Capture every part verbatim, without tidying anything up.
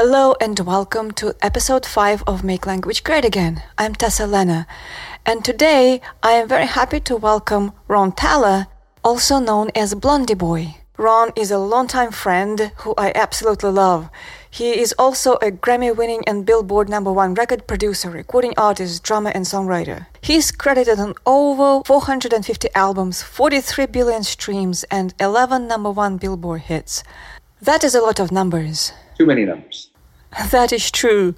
Hello and welcome to episode five of Make Language Great Again. I'm Tessa Lena, and today I am very happy to welcome Ron Tala, also known as Blondie Boy. Ron is a longtime friend who I absolutely love. He is also a Grammy-winning and Billboard number one record producer, recording artist, drummer, and songwriter. He is credited on over four hundred fifty albums, forty-three billion streams, and eleven number one Billboard hits. That is a lot of numbers. Too many numbers. That is true.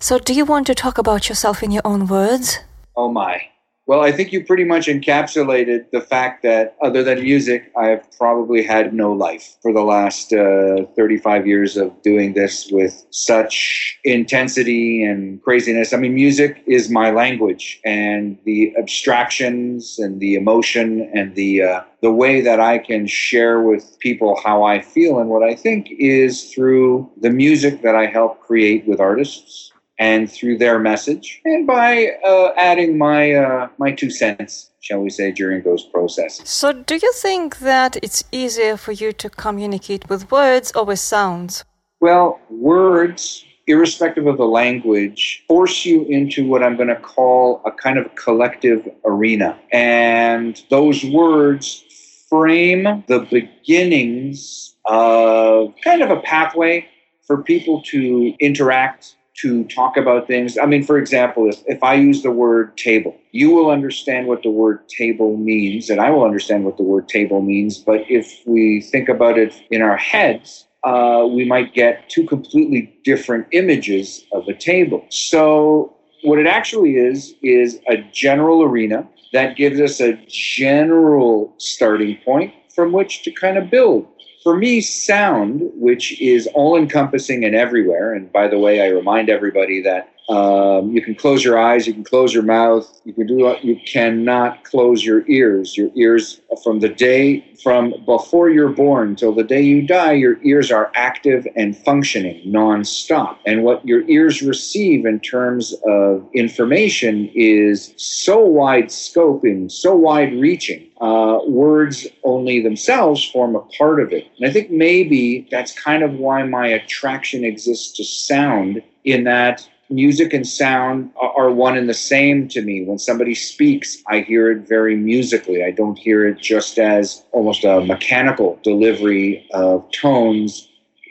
So do you want to talk about yourself in your own words? Oh my. Well, I think you pretty much encapsulated the fact that other than music, I have probably had no life for the last uh, thirty-five years of doing this with such intensity and craziness. I mean, music is my language, and the abstractions and the emotion and the uh, the way that I can share with people how I feel and what I think is through the music that I help create with artists. And through their message, and by uh, adding my uh, my two cents, shall we say, during those processes. So do you think that it's easier for you to communicate with words or with sounds? Well, words, irrespective of the language, force you into what I'm going to call a kind of collective arena. And those words frame the beginnings of kind of a pathway for people to interact, to talk about things. I mean, for example, if, if I use the word table, you will understand what the word table means, and I will understand what the word table means. But if we think about it in our heads, uh, we might get two completely different images of a table. So what it actually is, is a general arena that gives us a general starting point from which to kind of build. For me, sound, which is all-encompassing and everywhere, and by the way, I remind everybody that um, you can close your eyes, you can close your mouth, you can do you cannot close your ears. Your ears, from the day, from before you're born till the day you die, your ears are active and functioning nonstop. And what your ears receive in terms of information is so wide-scoping, so wide-reaching. Uh, words only themselves form a part of it. And I think maybe that's kind of why my attraction exists to sound, in that music and sound are one and the same to me. When somebody speaks, I hear it very musically. I don't hear it just as almost a mechanical delivery of tones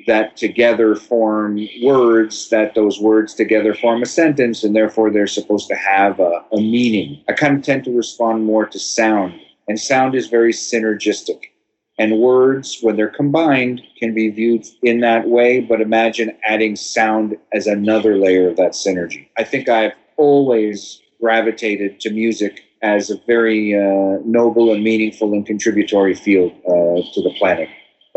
that together form words, that those words together form a sentence, and therefore they're supposed to have a, a meaning. I kind of tend to respond more to sound. And sound is very synergistic. And words, when they're combined, can be viewed in that way. But imagine adding sound as another layer of that synergy. I think I've always gravitated to music as a very uh, noble and meaningful and contributory field uh, to the planet.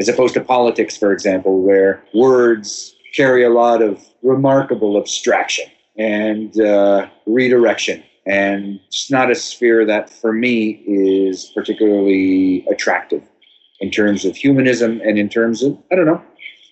As opposed to politics, for example, where words carry a lot of remarkable abstraction and uh, redirection. And it's not a sphere that, for me, is particularly attractive in terms of humanism and in terms of, I don't know,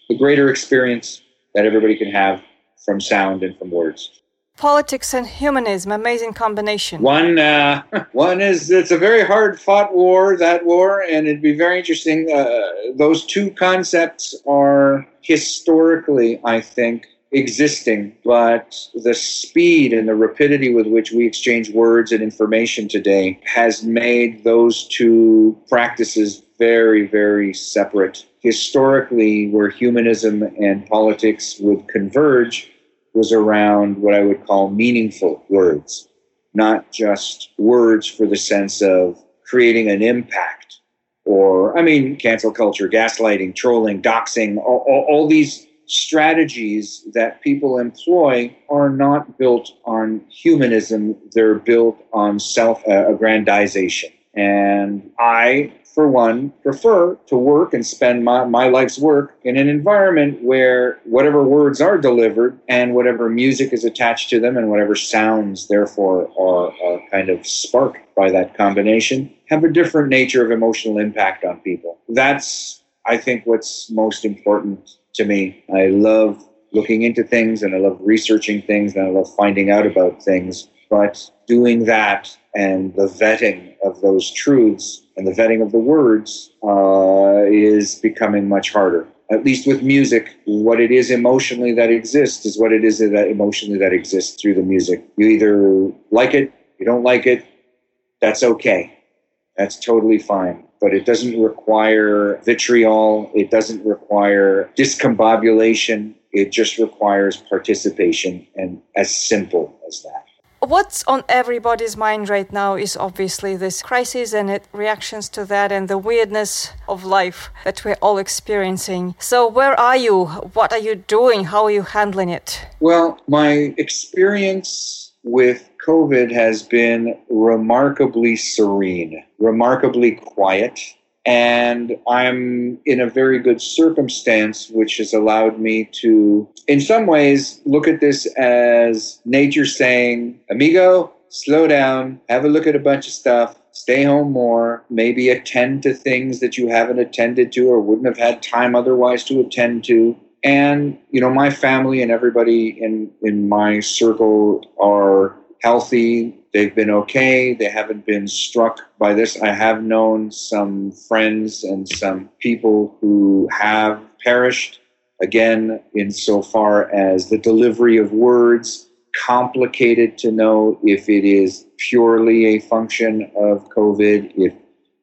the greater experience that everybody can have from sound and from words. Politics and humanism, amazing combination. One uh, one is, it's a very hard-fought war, that war, and it'd be very interesting. Uh, those two concepts are historically, I think, existing, but the speed and the rapidity with which we exchange words and information today has made those two practices very, very separate. Historically, where humanism and politics would converge was around what I would call meaningful words, not just words for the sense of creating an impact, or, I mean, cancel culture, gaslighting, trolling, doxing, all, all, all these strategies that people employ are not built on humanism. They're built on self-aggrandization. And I, for one, prefer to work and spend my, my life's work in an environment where whatever words are delivered and whatever music is attached to them and whatever sounds, therefore, are, are kind of sparked by that combination, have a different nature of emotional impact on people. That's, I think, what's most important to me. I love looking into things, and I love researching things, and I love finding out about things. But doing that and the vetting of those truths and the vetting of the words uh, is becoming much harder. at least with music, what it is emotionally that exists is what it is that emotionally that exists through the music. You either like it, you don't like it, that's okay. That's totally fine. But it doesn't require vitriol. It doesn't require discombobulation. It just requires participation, and as simple as that. What's on everybody's mind right now is obviously this crisis and its reactions to that and the weirdness of life that we're all experiencing. So where are you? What are you doing? How are you handling it? Well, my experience with COVID has been remarkably serene, remarkably quiet. And I'm in a very good circumstance, which has allowed me to, in some ways, look at this as nature saying, amigo, slow down, have a look at a bunch of stuff, stay home more, maybe attend to things that you haven't attended to or wouldn't have had time otherwise to attend to. And, you know, my family and everybody in, in my circle are healthy. They've been okay. They haven't been struck by this. I have known some friends and some people who have perished, again, insofar as the delivery of words, complicated to know if it is purely a function of COVID, if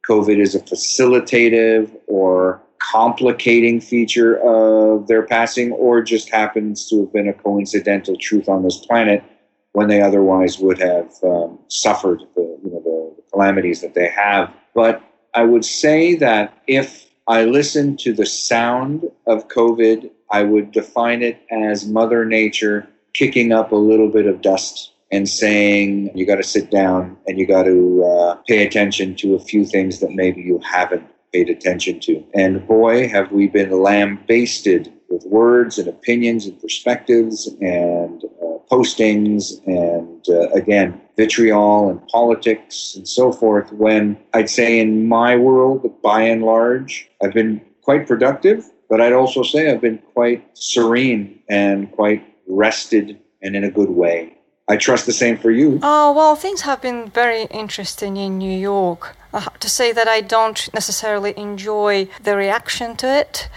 COVID is a facilitative or complicating feature of their passing, or just happens to have been a coincidental truth on this planet, when they otherwise would have um, suffered the, you know, the, the calamities that they have. But I would say that if I listened to the sound of COVID, I would define it as Mother Nature kicking up a little bit of dust and saying, you got to sit down and you got to uh, pay attention to a few things that maybe you haven't paid attention to. And boy, have we been lambasted with words and opinions and perspectives and postings and, uh, again, vitriol and politics and so forth, when I'd say in my world, by and large, I've been quite productive, but I'd also say I've been quite serene and quite rested and in a good way. I trust the same for you. Oh, well, things have been very interesting in New York. I have to say that I don't necessarily enjoy the reaction to it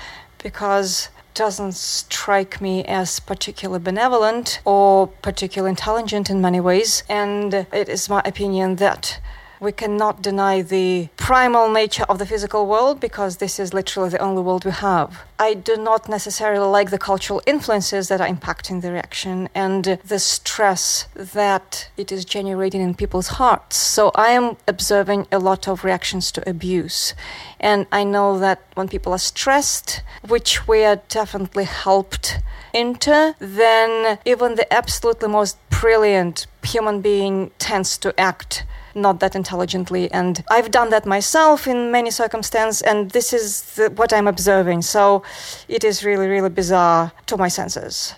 because doesn't strike me as particularly benevolent or particularly intelligent in many ways. And it is my opinion that we cannot deny the primal nature of the physical world because this is literally the only world we have. I do not necessarily like the cultural influences that are impacting the reaction and the stress that it is generating in people's hearts. So I am observing a lot of reactions to abuse. And I know that when people are stressed, which we are definitely helped into, then even the absolutely most brilliant human being tends to act not that intelligently, and I've done that myself in many circumstances, and this is the, what I'm observing. So it is really, really bizarre to my senses.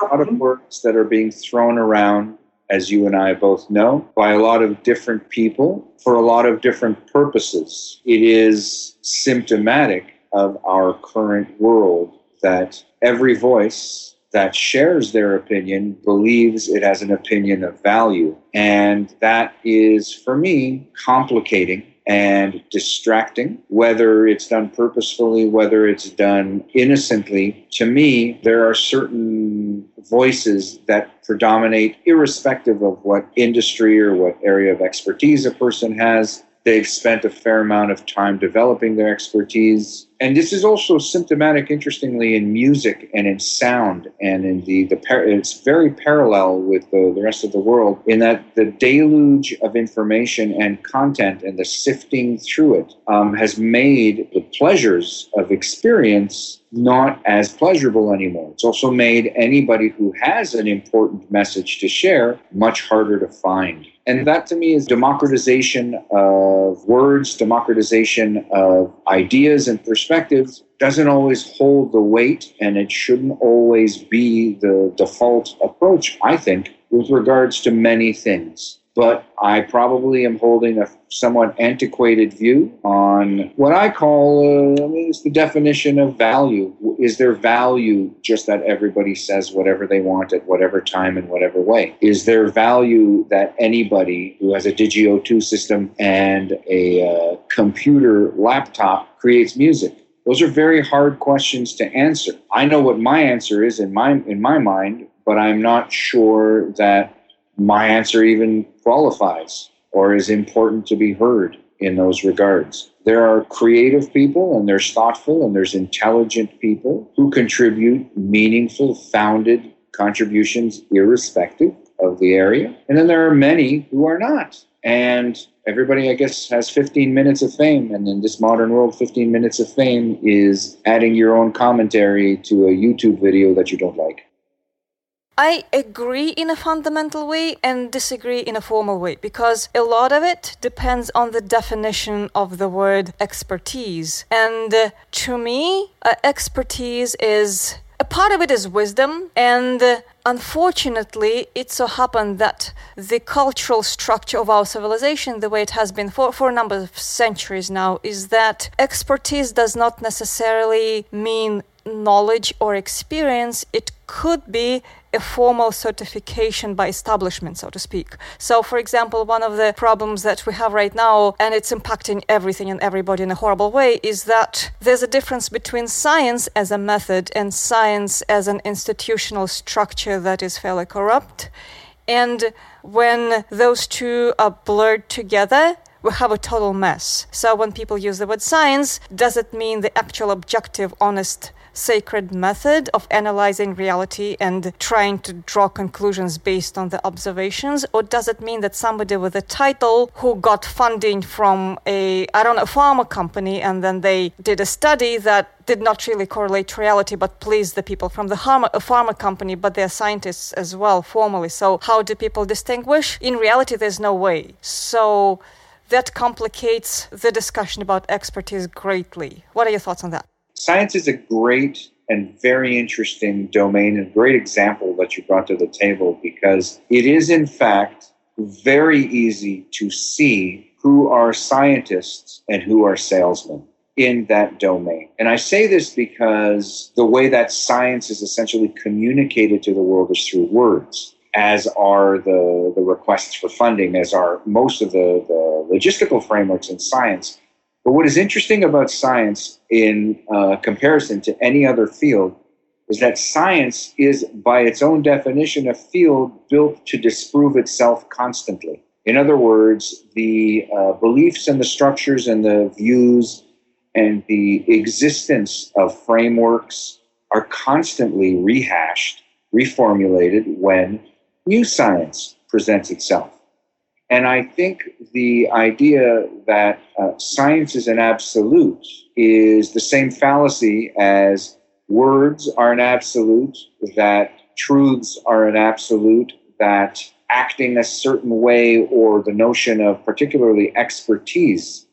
A lot of words that are being thrown around, as you and I both know, by a lot of different people for a lot of different purposes. It is symptomatic of our current world that every voice that shares their opinion believes it has an opinion of value. And that is, for me, complicating and distracting, whether it's done purposefully, whether it's done innocently. To me, there are certain voices that predominate irrespective of what industry or what area of expertise a person has. They've spent a fair amount of time developing their expertise. And this is also symptomatic, interestingly, in music and in sound. And in the, the par- it's very parallel with the, the rest of the world in that the deluge of information and content and the sifting through it um, has made the pleasures of experience not as pleasurable anymore. It's also made anybody who has an important message to share much harder to find. And that to me is democratization of words, democratization of ideas and perspectives doesn't always hold the weight, and it shouldn't always be the default approach, I think, with regards to many things. But I probably am holding a somewhat antiquated view on what I call, uh, I mean, it's the definition of value. Is there value just that everybody says whatever they want at whatever time and whatever way? Is there value that anybody who has a Digi oh two system and a uh, computer laptop creates music? Those are very hard questions to answer. I know what my answer is in my in my mind, but I'm not sure that my answer even qualifies or is important to be heard in those regards. There are creative people, and there's thoughtful, and there's intelligent people who contribute meaningful, founded contributions irrespective of the area. And then there are many who are not. And everybody, I guess, has fifteen minutes of fame. And in this modern world, fifteen minutes of fame is adding your own commentary to a YouTube video that you don't like. I agree in a fundamental way and disagree in a formal way, because a lot of it depends on the definition of the word expertise. And uh, to me, uh, expertise is... a part of it is wisdom, and uh, unfortunately, it so happened that the cultural structure of our civilization, the way it has been for, for a number of centuries now, is that expertise does not necessarily mean knowledge or experience. It could be a formal certification by establishment, so to speak. So, for example, one of the problems that we have right now, and it's impacting everything and everybody in a horrible way, is that there's a difference between science as a method and science as an institutional structure that is fairly corrupt. And when those two are blurred together, we have a total mess. So when people use the word science, does it mean the actual objective, honest, sacred method of analyzing reality and trying to draw conclusions based on the observations? Or does it mean that somebody with a title who got funding from a, I don't know, pharma company, and then they did a study that did not really correlate to reality but pleased the people from the pharma, pharma company, but they're scientists as well formally? So how do people distinguish? In reality, there's no way. So that complicates the discussion about expertise greatly. What are your thoughts on that? Science is a great and very interesting domain, and great example that you brought to the table, because it is, in fact, very easy to see who are scientists and who are salesmen in that domain. And I say this because the way that science is essentially communicated to the world is through words, as are the, the requests for funding, as are most of the, the logistical frameworks in science. But what is interesting about science in uh, comparison to any other field is that science is, by its own definition, a field built to disprove itself constantly. In other words, the uh, beliefs and the structures and the views and the existence of frameworks are constantly rehashed, reformulated when new science presents itself. And I think the idea that uh, science is an absolute is the same fallacy as words are an absolute, that truths are an absolute, that acting a certain way or the notion of particularly expertise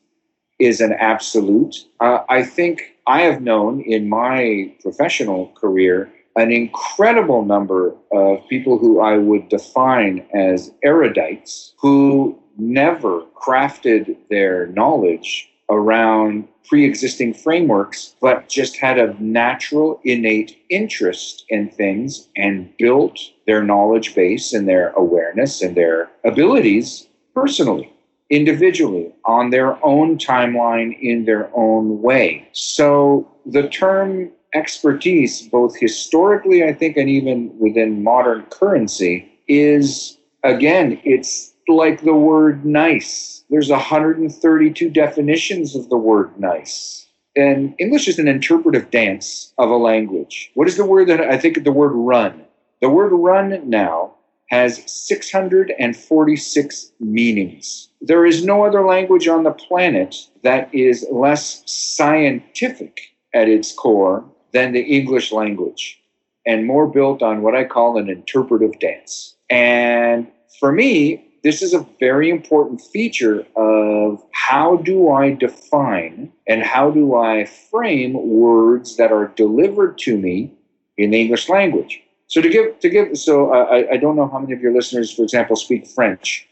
is an absolute. Uh, I think I have known in my professional career an incredible number of people who I would define as erudites who never crafted their knowledge around pre-existing frameworks, but just had a natural, innate interest in things and built their knowledge base and their awareness and their abilities personally, individually, on their own timeline, in their own way. So the term expertise, both historically, I think, and even within modern currency, is, again, it's like the word nice. There's one hundred thirty-two definitions of the word nice. And English is an interpretive dance of a language. What is the word that I think the word run? The word run now has six hundred forty-six meanings. There is no other language on the planet that is less scientific at its core than the English language, and more built on what I call an interpretive dance. And for me, this is a very important feature of how do I define and how do I frame words that are delivered to me in the English language. So to give, to give, so I, I don't know how many of your listeners, for example, speak French,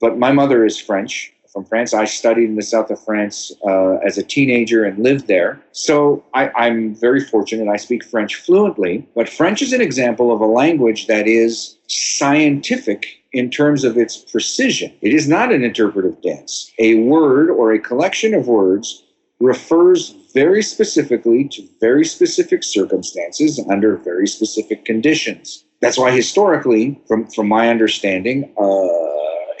but my mother is French. From France. I studied in the south of France uh, as a teenager and lived there. So I, I'm very fortunate. I speak French fluently, but French is an example of a language that is scientific in terms of its precision. It is not an interpretive dance. A word or a collection of words refers very specifically to very specific circumstances under very specific conditions. That's why historically, from, from my understanding, uh,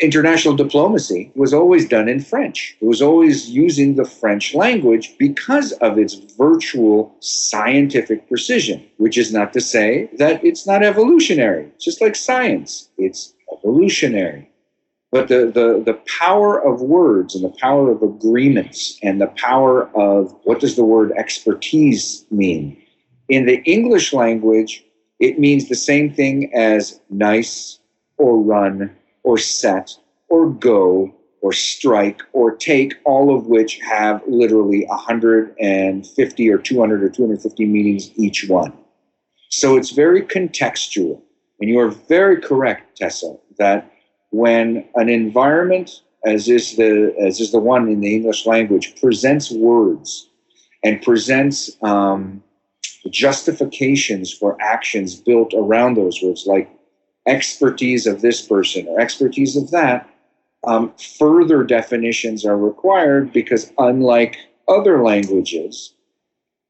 international diplomacy was always done in French. It was always using the French language because of its virtual scientific precision, which is not to say that it's not evolutionary. It's just like science, it's evolutionary. But the, the, the power of words and the power of agreements and the power of what does the word expertise mean? In the English language, it means the same thing as nice or run or set or go or strike or take, all of which have literally one hundred fifty or two hundred or two hundred fifty meanings each one. So it's very contextual. And you are very correct, Tessa, that when an environment, as is the as is the one in the English language, presents words and presents um, justifications for actions built around those words, like expertise of this person or expertise of that, um, further definitions are required because unlike other languages,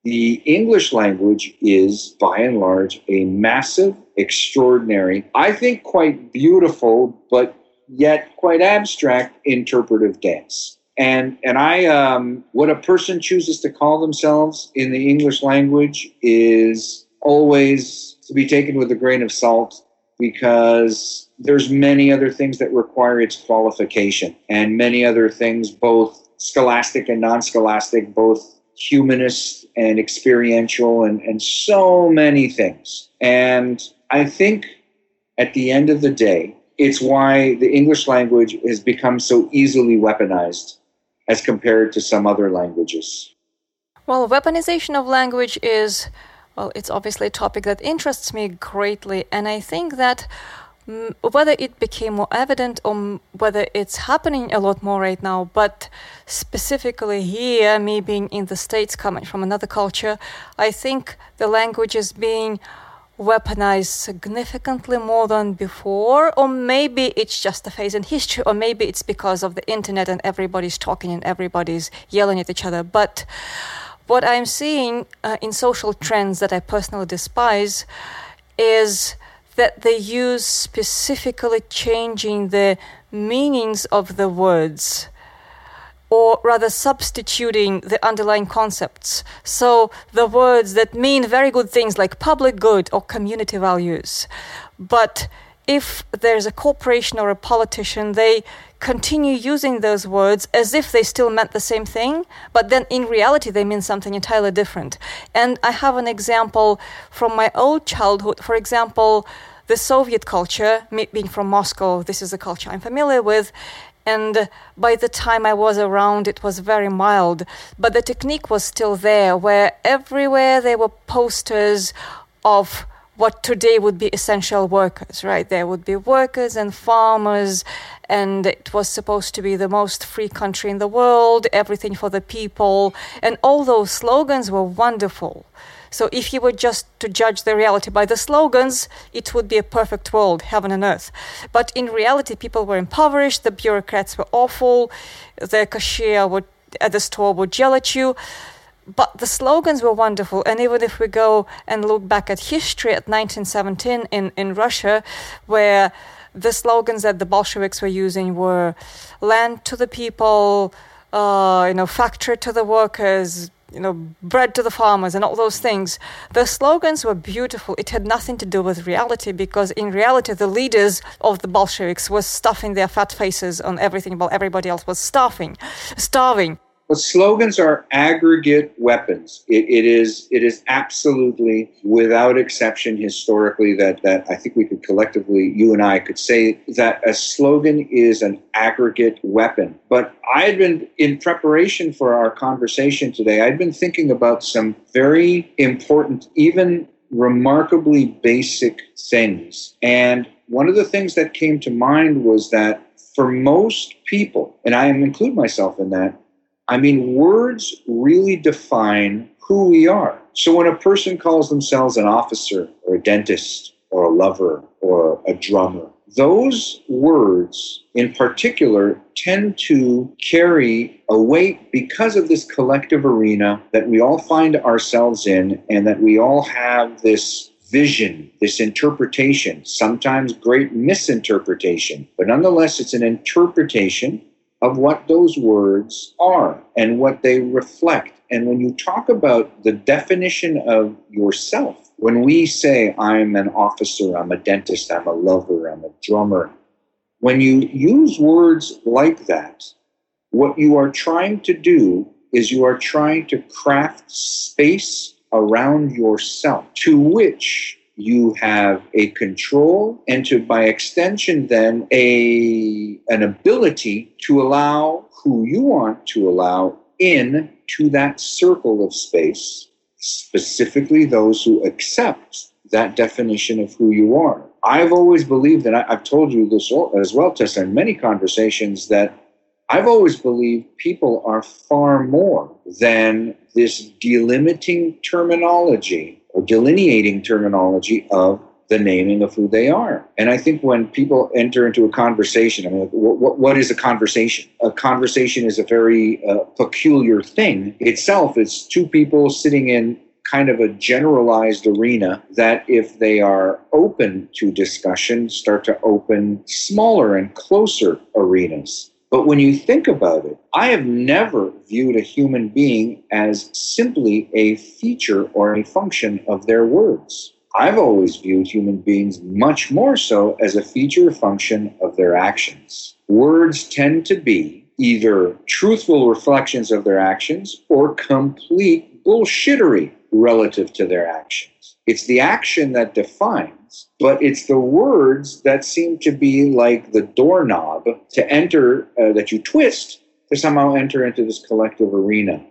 the English language is, by and large, a massive, extraordinary, I think quite beautiful, but yet quite abstract interpretive dance. And and I, um, what a person chooses to call themselves in the English language is always to be taken with a grain of salt, because there's many other things that require its qualification, and many other things, both scholastic and non-scholastic, both humanist and experiential, and, and so many things. And I think at the end of the day, it's why the English language has become so easily weaponized as compared to some other languages. Well, weaponization of language is, well, it's obviously a topic that interests me greatly. And I think that whether it became more evident or whether it's happening a lot more right now, but specifically here, me being in the States, coming from another culture, I think the language is being weaponized significantly more than before, or maybe it's just a phase in history, or maybe it's because of the internet and everybody's talking and everybody's yelling at each other. But what I'm seeing uh, in social trends that I personally despise is that they use specifically changing the meanings of the words, or rather substituting the underlying concepts. So the words that mean very good things like public good or community values. But if there's a corporation or a politician, they continue using those words as if they still meant the same thing, but then in reality they mean something entirely different. And I have an example from my old childhood. For example, the Soviet culture, me being from Moscow, this is a culture I'm familiar with, and by the time I was around, it was very mild. But the technique was still there, where everywhere there were posters of what today would be essential workers, right? There would be workers and farmers, and it was supposed to be the most free country in the world, everything for the people, and all those slogans were wonderful. So if you were just to judge the reality by the slogans, it would be a perfect world, heaven and earth. But in reality, people were impoverished, the bureaucrats were awful, the cashier would, at the store would yell at you. But the slogans were wonderful, and even if we go and look back at history at nineteen seventeen in, in Russia, where the slogans that the Bolsheviks were using were land to the people, uh, you know, factory to the workers, you know, bread to the farmers, and all those things. The slogans were beautiful. It had nothing to do with reality, because in reality, the leaders of the Bolsheviks were stuffing their fat faces on everything while everybody else was starving, starving. But slogans are aggregate weapons. It, it is it is absolutely, without exception, historically, that, that I think we could collectively, you and I could say that a slogan is an aggregate weapon. But I had been, in preparation for our conversation today, I'd been thinking about some very important, even remarkably basic things. And one of the things that came to mind was that for most people, and I include myself in that, I mean, words really define who we are. So when a person calls themselves an officer or a dentist or a lover or a drummer, those words in particular tend to carry a weight because of this collective arena that we all find ourselves in, and that we all have this vision, this interpretation, sometimes great misinterpretation, but nonetheless it's an interpretation of what those words are and what they reflect. And when you talk about the definition of yourself, when we say, I'm an officer, I'm a dentist, I'm a lover, I'm a drummer, when you use words like that, what you are trying to do is you are trying to craft space around yourself to which you have a control and to, by extension, then a an ability to allow who you want to allow in to that circle of space, specifically those who accept that definition of who you are. I've always believed, and I, I've told you this as well, Tessa, in many conversations, that I've always believed people are far more than this delimiting terminology or delineating terminology of the naming of who they are. And I think when people enter into a conversation, I mean, what, what is a conversation? A conversation is a very uh, peculiar thing itself. It's two people sitting in kind of a generalized arena that, if they are open to discussion, start to open smaller and closer arenas. But when you think about it, I have never viewed a human being as simply a feature or a function of their words. I've always viewed human beings much more so as a feature or function of their actions. Words tend to be either truthful reflections of their actions or complete bullshittery relative to their actions. It's the action that defines, but it's the words that seem to be like the doorknob to enter, uh, that you twist to somehow enter into this collective arena.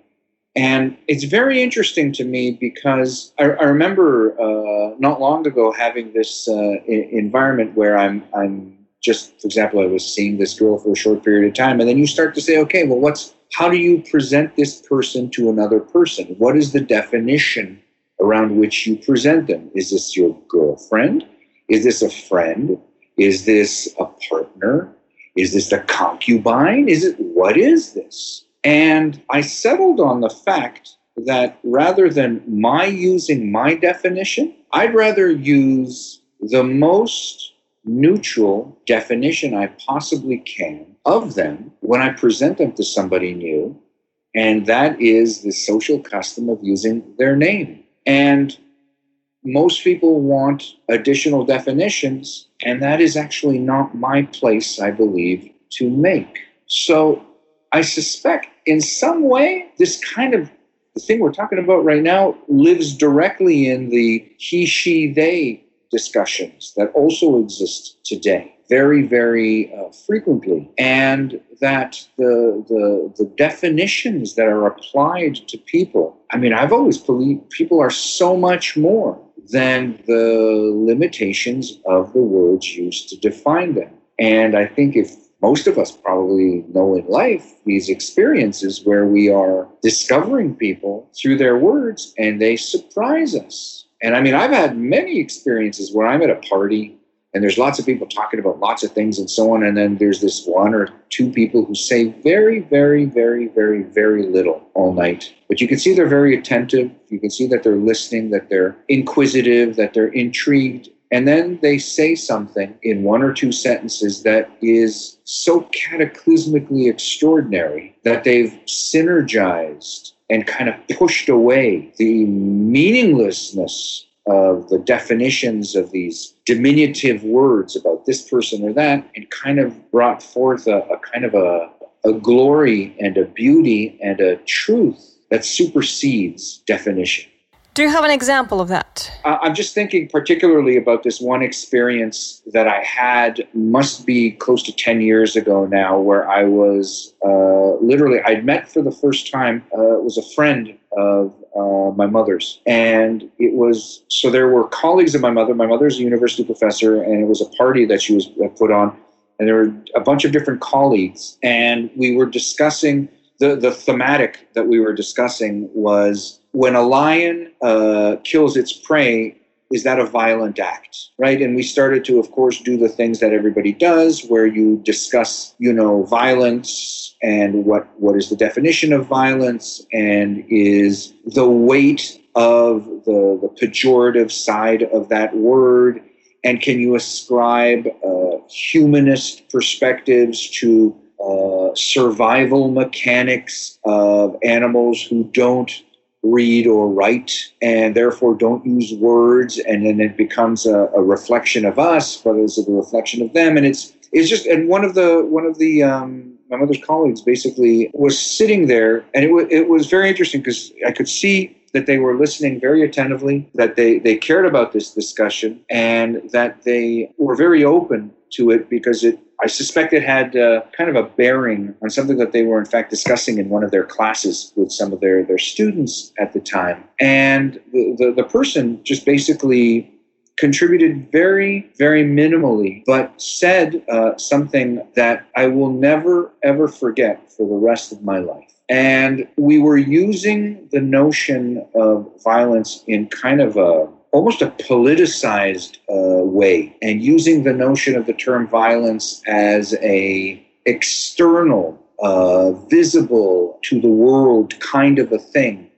And it's very interesting to me because I, I remember uh, not long ago having this uh, I- environment where I'm, I'm just, for example, I was seeing this girl for a short period of time, and then you start to say, okay, well, what's, how do you present this person to another person? What is the definition around which you present them? Is this your girlfriend? Is this a friend? Is this a partner? Is this the concubine? Is it, what is this? And I settled on the fact that rather than my using my definition, I'd rather use the most neutral definition I possibly can of them when I present them to somebody new. And that is the social custom of using their name. And most people want additional definitions, and that is actually not my place, I believe, to make. So I suspect in some way, this kind of the thing we're talking about right now lives directly in the he, she, they discussions that also exist today very, very uh, frequently, and that the, the the definitions that are applied to people, I mean, I've always believed people are so much more than the limitations of the words used to define them. And I think if most of us probably know in life these experiences where we are discovering people through their words and they surprise us. And I mean, I've had many experiences where I'm at a party and there's lots of people talking about lots of things and so on. And then there's this one or two people who say very, very, very, very, very little all night. But you can see they're very attentive. You can see that they're listening, that they're inquisitive, that they're intrigued. And then they say something in one or two sentences that is so cataclysmically extraordinary that they've synergized and kind of pushed away the meaninglessness of the definitions of these diminutive words about this person or that, and kind of brought forth a, a kind of a, a glory and a beauty and a truth that supersedes definition. Do you have an example of that? Uh, I'm just thinking particularly about this one experience that I had, must be close to ten years ago now, where I was uh, literally, I'd met for the first time, uh, it was a friend of uh, my mother's. And it was, so there were colleagues of my mother. My mother's a university professor, and it was a party that she was put on. And there were a bunch of different colleagues, and we were discussing, the, the thematic that we were discussing was, when a lion uh, kills its prey, is that a violent act, right? And we started to, of course, do the things that everybody does, where you discuss, you know, violence and what, what is the definition of violence, and is the weight of the, the pejorative side of that word, and can you ascribe uh, humanist perspectives to uh, survival mechanics of animals who don't read or write and therefore don't use words, and then it becomes a, a reflection of us, but is it a reflection of them? And it's it's just, and one of the one of the um my mother's colleagues basically was sitting there, and it was it was very interesting because I could see that they were listening very attentively, that they they cared about this discussion, and that they were very open to it, because it I suspect it had uh, kind of a bearing on something that they were in fact discussing in one of their classes with some of their, their students at the time. And the, the, the person just basically contributed very, very minimally, but said uh, something that I will never, ever forget for the rest of my life. And we were using the notion of violence in kind of a almost a politicized uh, way, and using the notion of the term violence as a external, uh, visible to the world kind of a thing.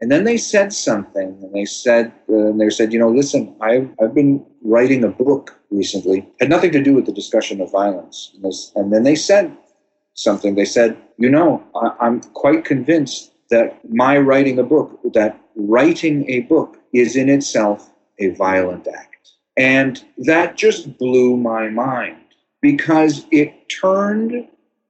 And then they said something, and they said, uh, and they said, you know, listen, I've, I've been writing a book recently, had nothing to do with the discussion of violence. And, this, and then they said something. They said, you know, I, I'm quite convinced that my writing a book, that writing a book is in itself a violent act. And that just blew my mind, because it turned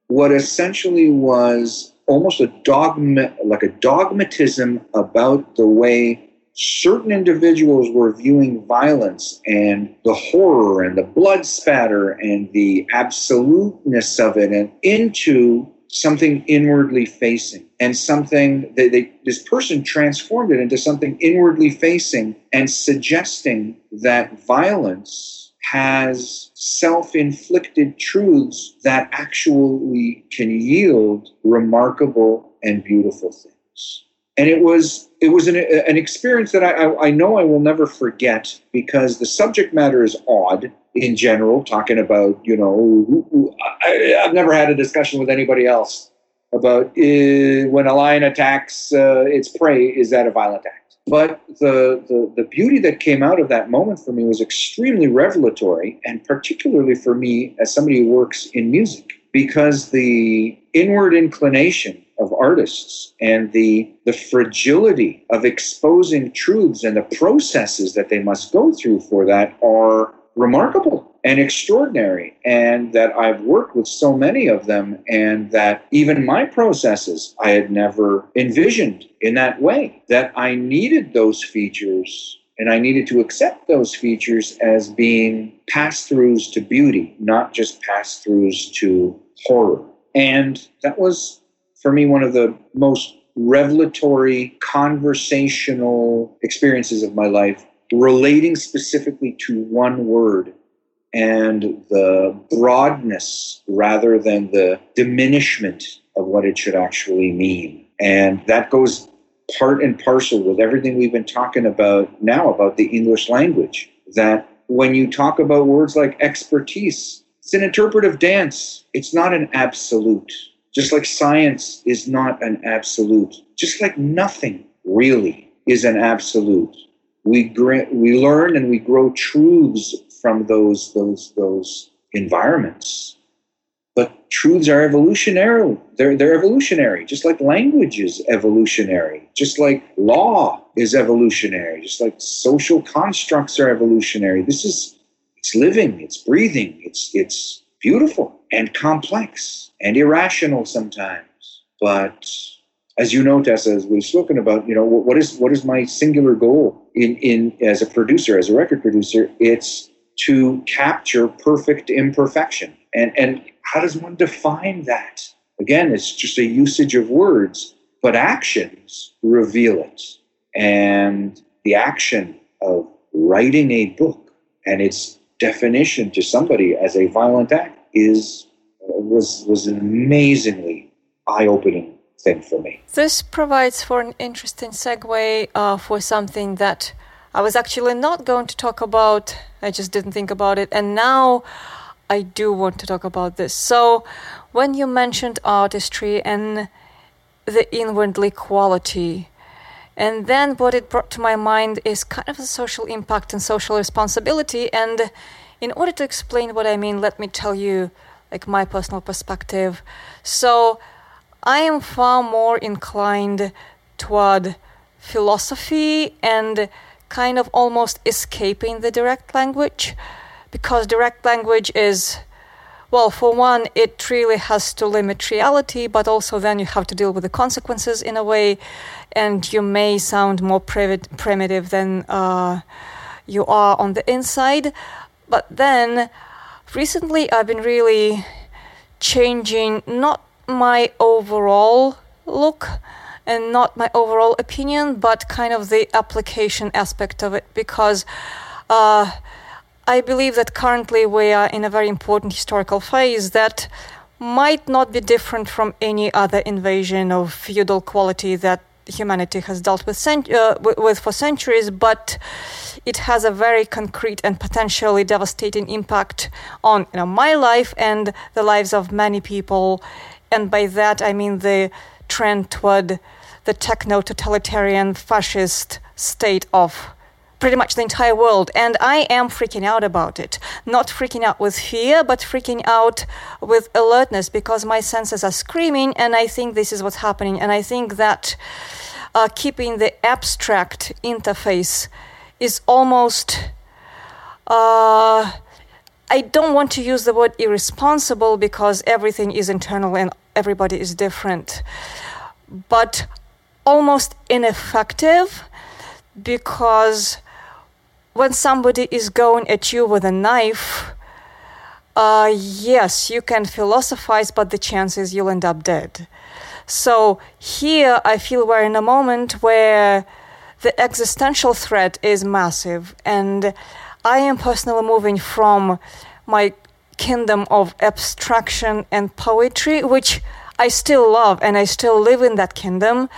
what essentially was almost a dogma, like a dogmatism about the way certain individuals were viewing violence and the horror and the blood spatter and the absoluteness of it, and into something inwardly facing, and something that they, this person transformed it into something inwardly facing, and suggesting that violence has self-inflicted truths that actually can yield remarkable and beautiful things. And it was it was an, an experience that I, I, I know I will never forget, because the subject matter is odd in general, talking about, you know, who, who, I, I've never had a discussion with anybody else about uh, when a lion attacks uh, its prey, is that a violent act? But the, the, the beauty that came out of that moment for me was extremely revelatory, and particularly for me as somebody who works in music, because the inward inclination of artists and the the fragility of exposing truths and the processes that they must go through for that are remarkable and extraordinary, and that I've worked with so many of them, and that even my processes I had never envisioned in that way, that I needed those features, and I needed to accept those features as being pass-throughs to beauty, not just pass-throughs to horror. And that was, for me, one of the most revelatory, conversational experiences of my life, relating specifically to one word and the broadness rather than the diminishment of what it should actually mean. And that goes part and parcel with everything we've been talking about now about the English language, that when you talk about words like expertise, it's an interpretive dance. It's not an absolute. Just like science is not an absolute, just like nothing really is an absolute. We gr- we learn and we grow truths from those those those environments, but truths are evolutionary. They're they're evolutionary. Just like language is evolutionary. Just like law is evolutionary. Just like social constructs are evolutionary. This is it's living. It's breathing. It's it's beautiful and complex. And irrational sometimes. But as you know, Tessa, as we've spoken about, you know, what is what is my singular goal in, in as a producer, as a record producer? It's to capture perfect imperfection. And and how does one define that? Again, it's just a usage of words, but actions reveal it. And the action of writing a book and its definition to somebody as a violent act is was was an amazingly eye-opening thing for me. This provides for an interesting segue uh, for something that I was actually not going to talk about, I just didn't think about it, and now I do want to talk about this. So when you mentioned artistry and the inwardly quality, and then what it brought to my mind is kind of a social impact and social responsibility. And in order to explain what I mean, let me tell you like my personal perspective. So I am far more inclined toward philosophy and kind of almost escaping the direct language, because direct language is, well, for one, it really has to limit reality, but also then you have to deal with the consequences in a way, and you may sound more priv- primitive than uh, you are on the inside. But then, recently I've been really changing not my overall look and not my overall opinion, but kind of the application aspect of it, because uh, I believe that currently we are in a very important historical phase that might not be different from any other invasion of feudal quality that humanity has dealt with, cent- uh, with for centuries, but it has a very concrete and potentially devastating impact on you know, my life and the lives of many people. And by that, I mean the trend toward the techno-totalitarian fascist state of pretty much the entire world. And I am freaking out about it. Not freaking out with fear, but freaking out with alertness, because my senses are screaming, and I think this is what's happening. And I think that uh, keeping the abstract interface is almost... Uh, I don't want to use the word irresponsible, because everything is internal and everybody is different, but almost ineffective, because when somebody is going at you with a knife, uh, yes, you can philosophize, but the chance is you'll end up dead. So here I feel we're in a moment where the existential threat is massive, and I am personally moving from my kingdom of abstraction and poetry, which I still love and I still live in that kingdom,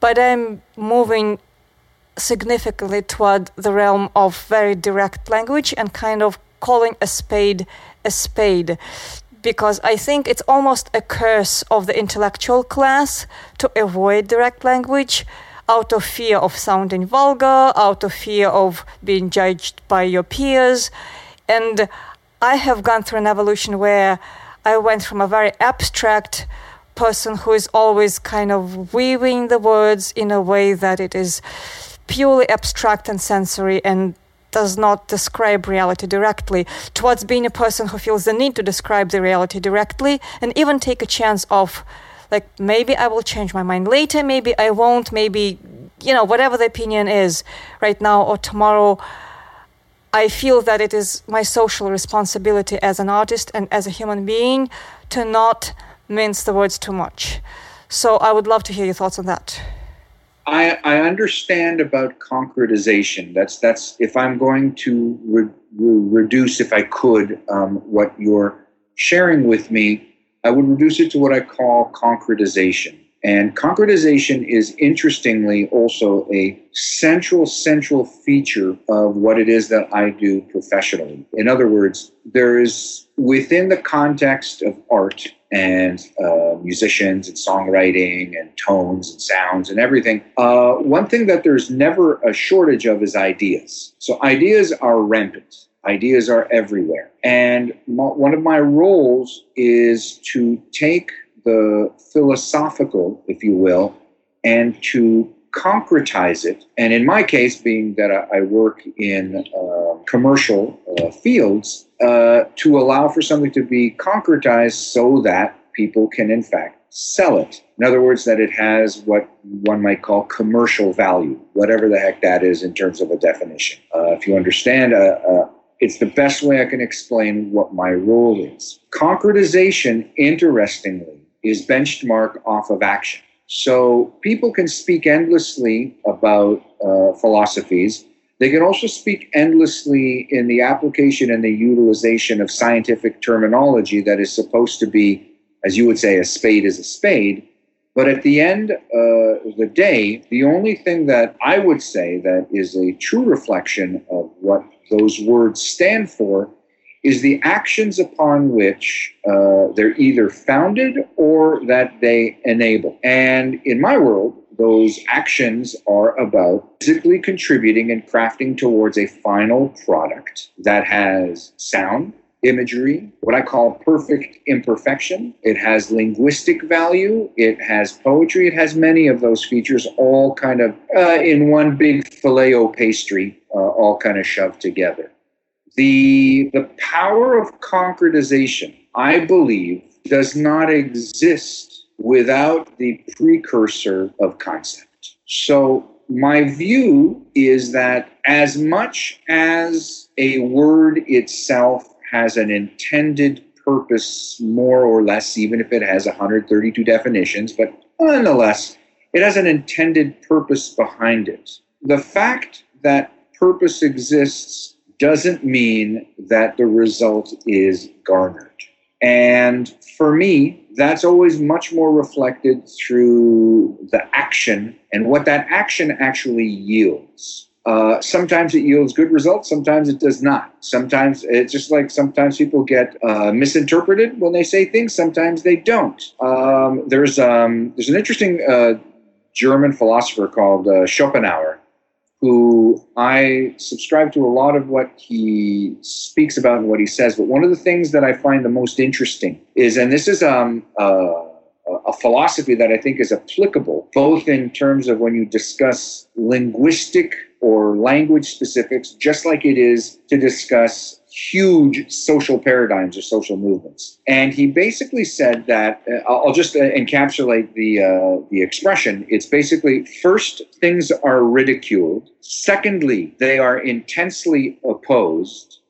but I'm moving significantly toward the realm of very direct language and kind of calling a spade a spade, because I think it's almost a curse of the intellectual class to avoid direct language, out of fear of sounding vulgar, out of fear of being judged by your peers. And I have gone through an evolution where I went from a very abstract person who is always kind of weaving the words in a way that it is purely abstract and sensory and does not describe reality directly, towards being a person who feels the need to describe the reality directly and even take a chance of, like, maybe I will change my mind later, maybe I won't, maybe, you know, whatever the opinion is right now or tomorrow. I feel that it is my social responsibility as an artist and as a human being to not mince the words too much. So I would love to hear your thoughts on that. I, I understand about concretization. That's, that's if I'm going to re- re- reduce, if I could, um, what you're sharing with me, I would reduce it to what I call concretization. And concretization is, interestingly, also a central, central feature of what it is that I do professionally. In other words, there is, within the context of art and uh, musicians and songwriting and tones and sounds and everything, uh, one thing that there's never a shortage of is ideas. So ideas are rampant. Ideas are everywhere. And my, one of my roles is to take the philosophical, if you will, and to concretize it. And in my case, being that I, I work in uh, commercial uh, fields, uh, to allow for something to be concretized so that people can, in fact, sell it. In other words, that it has what one might call commercial value, whatever the heck that is in terms of a definition. Uh, if you understand, uh, uh, it's the best way I can explain what my role is. Concretization, interestingly, is benchmark off of action. So people can speak endlessly about uh, philosophies. They can also speak endlessly in the application and the utilization of scientific terminology that is supposed to be, as you would say, a spade is a spade. But at the end uh, of the day, the only thing that I would say that is a true reflection of what those words stand for is the actions upon which uh, they're either founded or that they enable. And in my world, those actions are about physically contributing and crafting towards a final product that has sound, imagery, what I call perfect imperfection. It has linguistic value. It has poetry. It has many of those features, all kind of uh, in one big filet-o pastry, uh, all kind of shoved together. The, the power of concretization, I believe, does not exist without the precursor of concept. So my view is that as much as a word itself has an intended purpose, more or less, even if it has one hundred thirty-two definitions, but nonetheless, it has an intended purpose behind it. The fact that purpose exists doesn't mean that the result is garnered. And for me, that's always much more reflected through the action and what that action actually yields. Uh, sometimes it yields good results, sometimes it does not. Sometimes it's just like sometimes people get uh, misinterpreted when they say things, sometimes they don't. Um, there's, um, there's an interesting uh, German philosopher called uh, Schopenhauer, who I subscribe to a lot of what he speaks about and what he says. But one of the things that I find the most interesting is, and this is um, uh, a philosophy that I think is applicable, both in terms of when you discuss linguistic or language specifics, just like it is to discuss huge social paradigms or social movements. And he basically said that, uh, I'll just uh, encapsulate the uh, the expression. It's basically, first, things are ridiculed. Secondly, they are intensely opposed.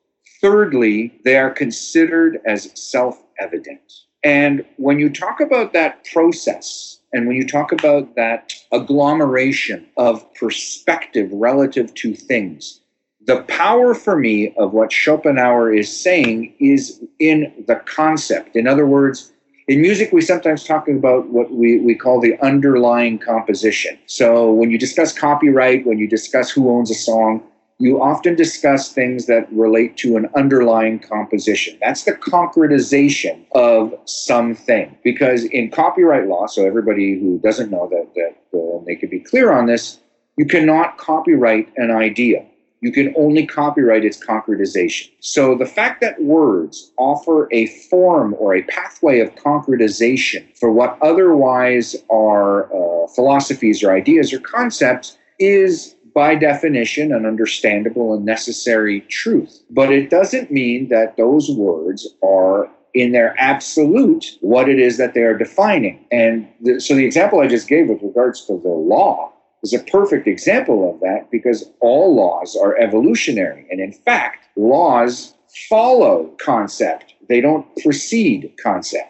Thirdly, they are considered as self-evident. And when you talk about that process, and when you talk about that agglomeration of perspective relative to things, the power for me of what Schopenhauer is saying is in the concept. In other words, in music, we sometimes talk about what we, we call the underlying composition. So when you discuss copyright, when you discuss who owns a song, you often discuss things that relate to an underlying composition. That's the concretization of something. Because in copyright law, so everybody who doesn't know that, that uh, they could be clear on this, you cannot copyright an idea. You can only copyright its concretization. So the fact that words offer a form or a pathway of concretization for what otherwise are uh, philosophies or ideas or concepts is, by definition, an understandable and necessary truth. But it doesn't mean that those words are in their absolute what it is that they are defining. And the, so the example I just gave with regards to the law is a perfect example of that, because all laws are evolutionary. And in fact, laws follow concept. They don't precede concept.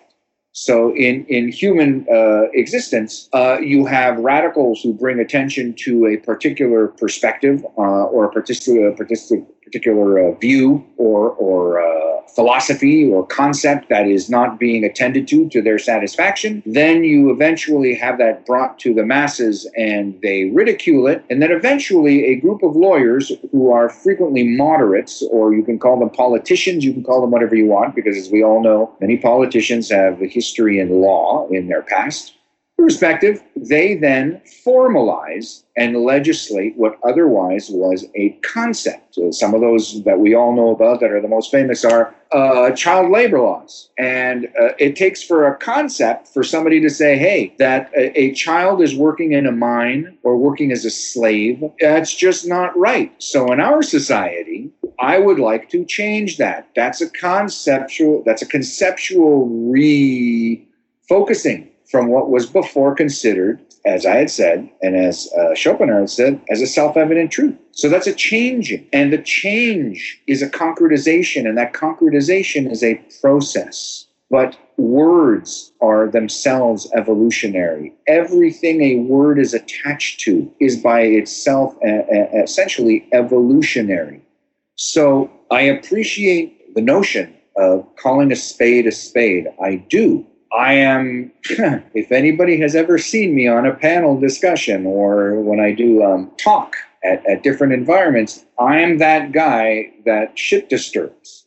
So in, in human uh, existence, uh, you have radicals who bring attention to a particular perspective uh, or a particular, particular, particular uh, view or, or uh, philosophy or concept that is not being attended to to their satisfaction. Then you eventually have that brought to the masses and they ridicule it. And then eventually a group of lawyers who are frequently moderates, or you can call them politicians, you can call them whatever you want, because as we all know, many politicians have a history in law in their past. Perspective, they then formalize and legislate what otherwise was a concept. So some of those that we all know about that are the most famous are uh, child labor laws. And uh, it takes for a concept for somebody to say, hey, that a, a child is working in a mine or working as a slave, that's just not right. So in our society, I would like to change that. That's a conceptual, that's a conceptual refocusing from what was before considered, as I had said, and as uh, Schopenhauer said, as a self-evident truth. So that's a changing. And the change is a concretization, and that concretization is a process. But words are themselves evolutionary. Everything a word is attached to is by itself uh, essentially evolutionary. So I appreciate the notion of calling a spade a spade. I do. I am, if anybody has ever seen me on a panel discussion or when I do um, talk at, at different environments, I am that guy that shit disturbs.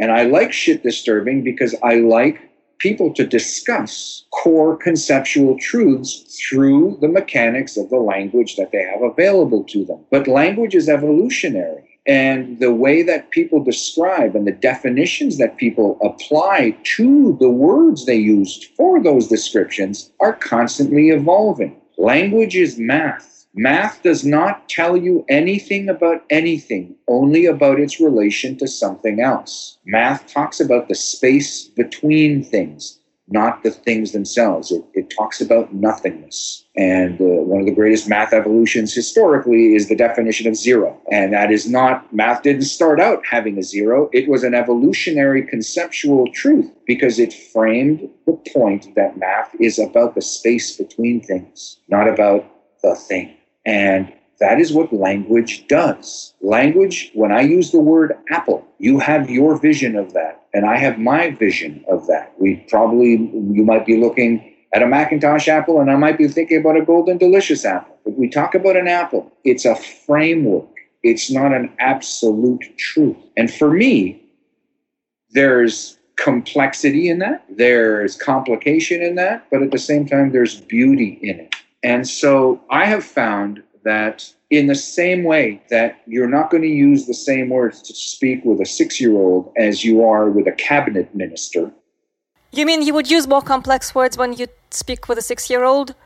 And I like shit disturbing because I like people to discuss core conceptual truths through the mechanics of the language that they have available to them. But language is evolutionary. And the way that people describe and the definitions that people apply to the words they used for those descriptions are constantly evolving. Language is math. Math does not tell you anything about anything, only about its relation to something else. Math talks about the space between things, not the things themselves. It, it talks about nothingness. And uh, one of the greatest math evolutions historically is the definition of zero. And that is not, math didn't start out having a zero. It was an evolutionary conceptual truth because it framed the point that math is about the space between things, not about the thing. And that is what language does. Language, when I use the word apple, you have your vision of that. And I have my vision of that. We probably, you might be looking at a Macintosh apple, and I might be thinking about a Golden Delicious apple. If we talk about an apple, it's a framework. It's not an absolute truth. And for me, there's complexity in that. There's complication in that. But at the same time, there's beauty in it. And so I have found that in the same way that you're not going to use the same words to speak with a six-year-old as you are with a cabinet minister. You mean you would use more complex words when you speak with a six-year-old?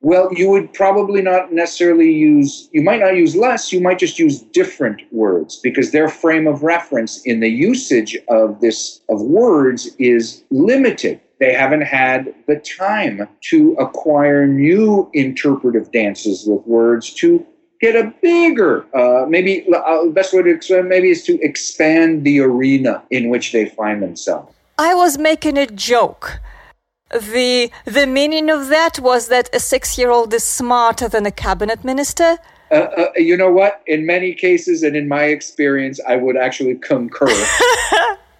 Well, you would probably not necessarily use, you might not use less, you might just use different words because their frame of reference in the usage of this, of words is limited. They haven't had the time to acquire new interpretive dances with words to get a bigger, uh, maybe the uh, best way to explain maybe is to expand the arena in which they find themselves. I was making a joke. The the meaning of that was that a six-year-old is smarter than a cabinet minister? Uh, uh, you know what? In many cases, and in my experience, I would actually concur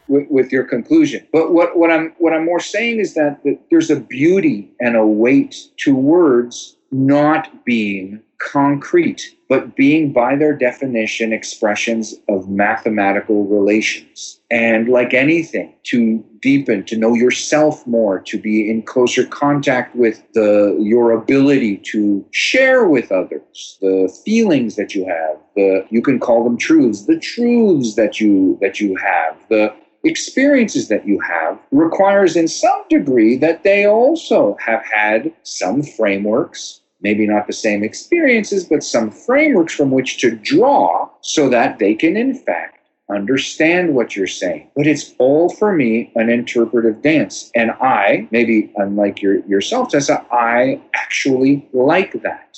with, with your conclusion. But what, what I'm what I'm more saying is that, that there's a beauty and a weight to words not being concrete, but being by their definition expressions of mathematical relations. And like anything, to deepen, to know yourself more, to be in closer contact with the your ability to share with others the feelings that you have, the you can call them truths, the truths that you that you have, the experiences that you have requires in some degree that they also have had some frameworks. Maybe not the same experiences, but some frameworks from which to draw so that they can, in fact, understand what you're saying. But it's all, for me, an interpretive dance. And I, maybe unlike your, yourself, Tessa, I actually like that.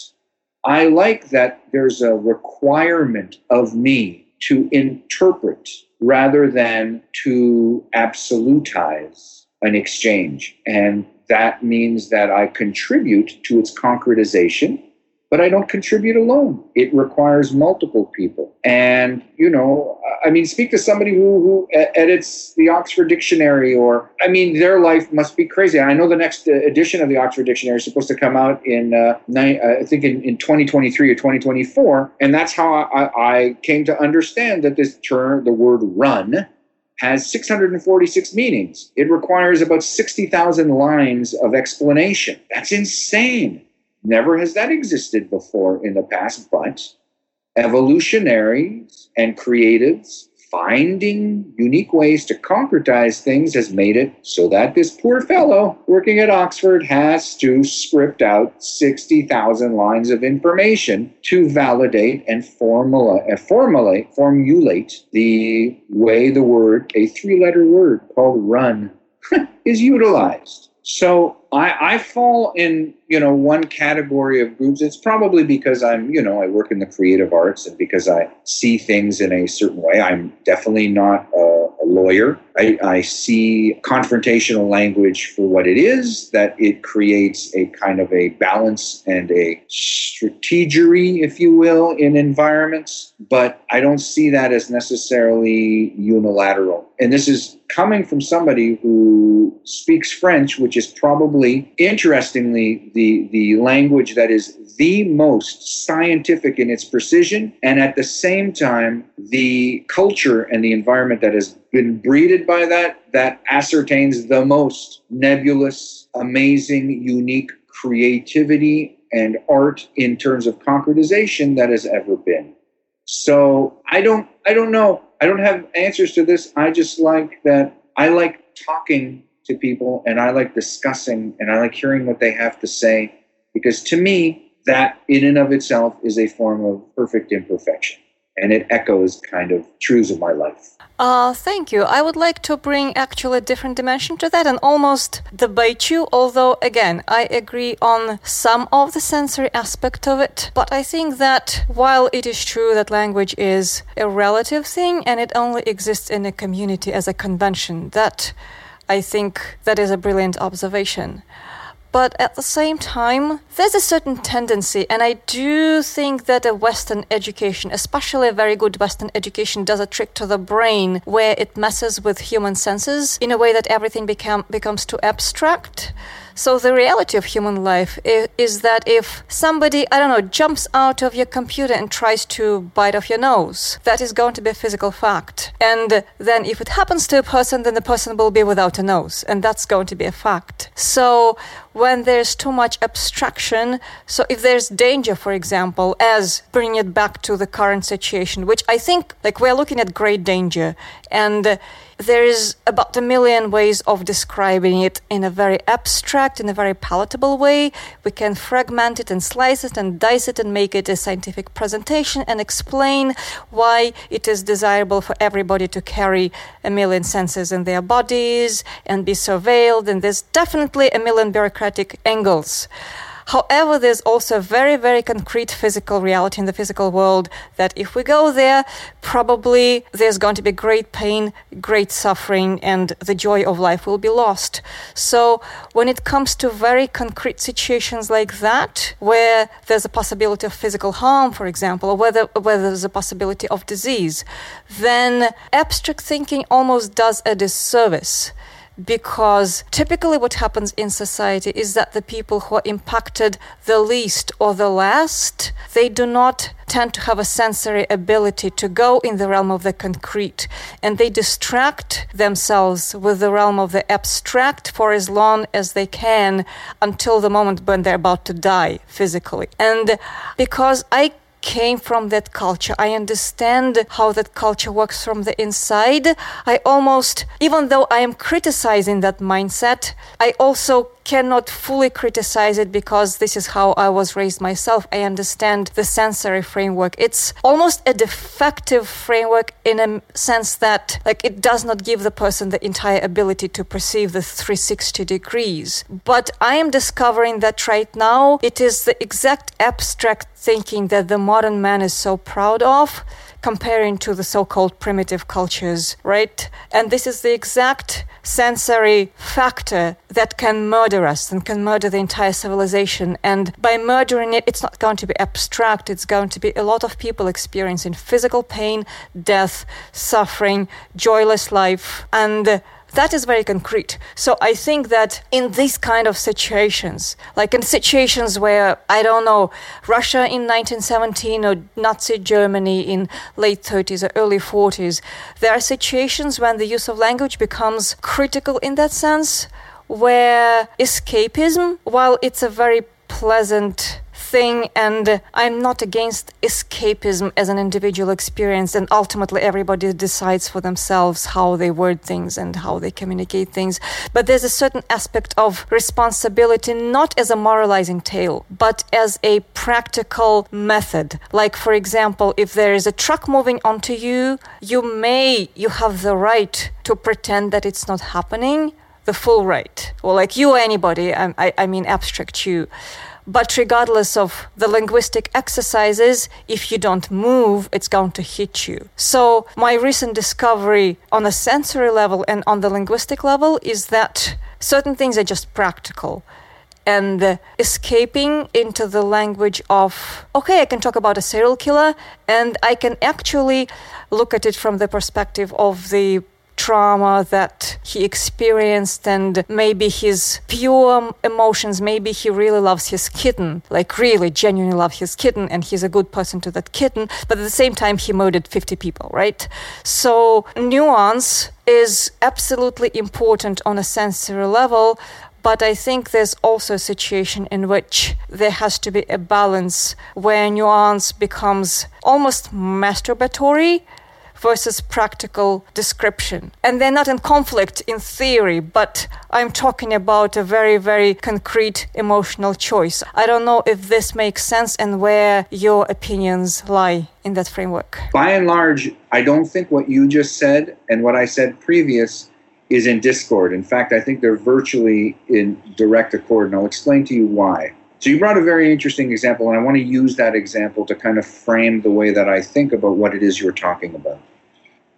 I like that there's a requirement of me to interpret rather than to absolutize an exchange. And that means that I contribute to its concretization, but I don't contribute alone. It requires multiple people. And, you know, I mean, speak to somebody who, who edits the Oxford Dictionary or, I mean, their life must be crazy. I know the next edition of the Oxford Dictionary is supposed to come out in, uh, I think, in, in twenty twenty-three or twenty twenty-four. And that's how I, I came to understand that this term, the word run, has six hundred forty-six meanings. It requires about sixty thousand lines of explanation. That's insane. Never has that existed before in the past, but evolutionaries and creatives finding unique ways to concretize things has made it so that this poor fellow working at Oxford has to script out sixty thousand lines of information to validate and formula, uh, formulate, formulate the way the word, a three-letter word called run, is utilized. So I, I fall in, you know, one category of groups. It's probably because I'm, you know, I work in the creative arts and because I see things in a certain way. I'm definitely not a, a lawyer. I, I see confrontational language for what it is, that it creates a kind of a balance and a strategery, if you will, in environments, but I don't see that as necessarily unilateral. And this is coming from somebody who speaks French, which is probably, interestingly, the, the language that is the most scientific in its precision, and at the same time, the culture and the environment that has been breeded by that, that ascertains the most nebulous, amazing, unique creativity and art in terms of concretization that has ever been. So I don't, I don't know. I don't have answers to this. I just like that. I like talking to people, and I like discussing, and I like hearing what they have to say, because to me, that in and of itself is a form of perfect imperfection. And it echoes kind of truths of my life. Uh, thank you. I would like to bring actually a different dimension to that, and almost the baichu, although, again, I agree on some of the sensory aspect of it. But I think that while it is true that language is a relative thing and it only exists in a community as a convention, that I think that is a brilliant observation. But at the same time, there's a certain tendency, and I do think that a Western education, especially a very good Western education, does a trick to the brain where it messes with human senses in a way that everything become, becomes too abstract. So the reality of human life is, is that if somebody, I don't know, jumps out of your computer and tries to bite off your nose, that is going to be a physical fact. And then if it happens to a person, then the person will be without a nose, and that's going to be a fact. So when there's too much abstraction, so if there's danger, for example, as bringing it back to the current situation, which I think, like, we're looking at great danger, and there is about a million ways of describing it in a very abstract, in a very palatable way. We can fragment it and slice it and dice it and make it a scientific presentation and explain why it is desirable for everybody to carry a million senses in their bodies and be surveilled. And there's definitely a million bureaucratic angles. However, there's also a very, very concrete physical reality in the physical world that if we go there, probably there's going to be great pain, great suffering, and the joy of life will be lost. So when it comes to very concrete situations like that, where there's a possibility of physical harm, for example, or whether, whether there's a possibility of disease, then abstract thinking almost does a disservice. Because typically what happens in society is that the people who are impacted the least or the last, they do not tend to have a sensory ability to go in the realm of the concrete. And they distract themselves with the realm of the abstract for as long as they can until the moment when they're about to die physically. And because I came from that culture, I understand how that culture works from the inside. I almost, even though I am criticizing that mindset, I also cannot fully criticize it because this is how I was raised myself. I understand the sensory framework. It's almost a defective framework in a sense that, like, it does not give the person the entire ability to perceive the three hundred sixty degrees. But I am discovering that right now it is the exact abstract thinking that the modern man is so proud of, comparing to the so-called primitive cultures, right? And this is the exact sensory factor that can murder us and can murder the entire civilization. And by murdering it, it's not going to be abstract. It's going to be a lot of people experiencing physical pain, death, suffering, joyless life, and that is very concrete. So I think that in these kind of situations, like in situations where, I don't know, Russia in nineteen seventeen or Nazi Germany in late thirties or early forties, there are situations when the use of language becomes critical in that sense, where escapism, while it's a very pleasant thing, and I'm not against escapism as an individual experience, and ultimately everybody decides for themselves how they word things and how they communicate things. But there's a certain aspect of responsibility, not as a moralizing tale, but as a practical method. Like, for example, if there is a truck moving onto you, you may, you have the right to pretend that it's not happening, the full right, or like you or anybody, I, I mean abstract you. But regardless of the linguistic exercises, if you don't move, it's going to hit you. So my recent discovery on a sensory level and on the linguistic level is that certain things are just practical. And escaping into the language of, okay, I can talk about a serial killer, and I can actually look at it from the perspective of the trauma that he experienced, and maybe his pure emotions, maybe he really loves his kitten, like really genuinely loves his kitten, and he's a good person to that kitten, but at the same time he murdered fifty people, right? So nuance is absolutely important on a sensory level, but I think there's also a situation in which there has to be a balance where nuance becomes almost masturbatory versus practical description. And they're not in conflict in theory, but I'm talking about a very, very concrete emotional choice. I don't know if this makes sense and where your opinions lie in that framework. By and large, I don't think what you just said and what I said previous is in discord. In fact, I think they're virtually in direct accord, and I'll explain to you why. So you brought a very interesting example, and I want to use that example to kind of frame the way that I think about what it is you're talking about.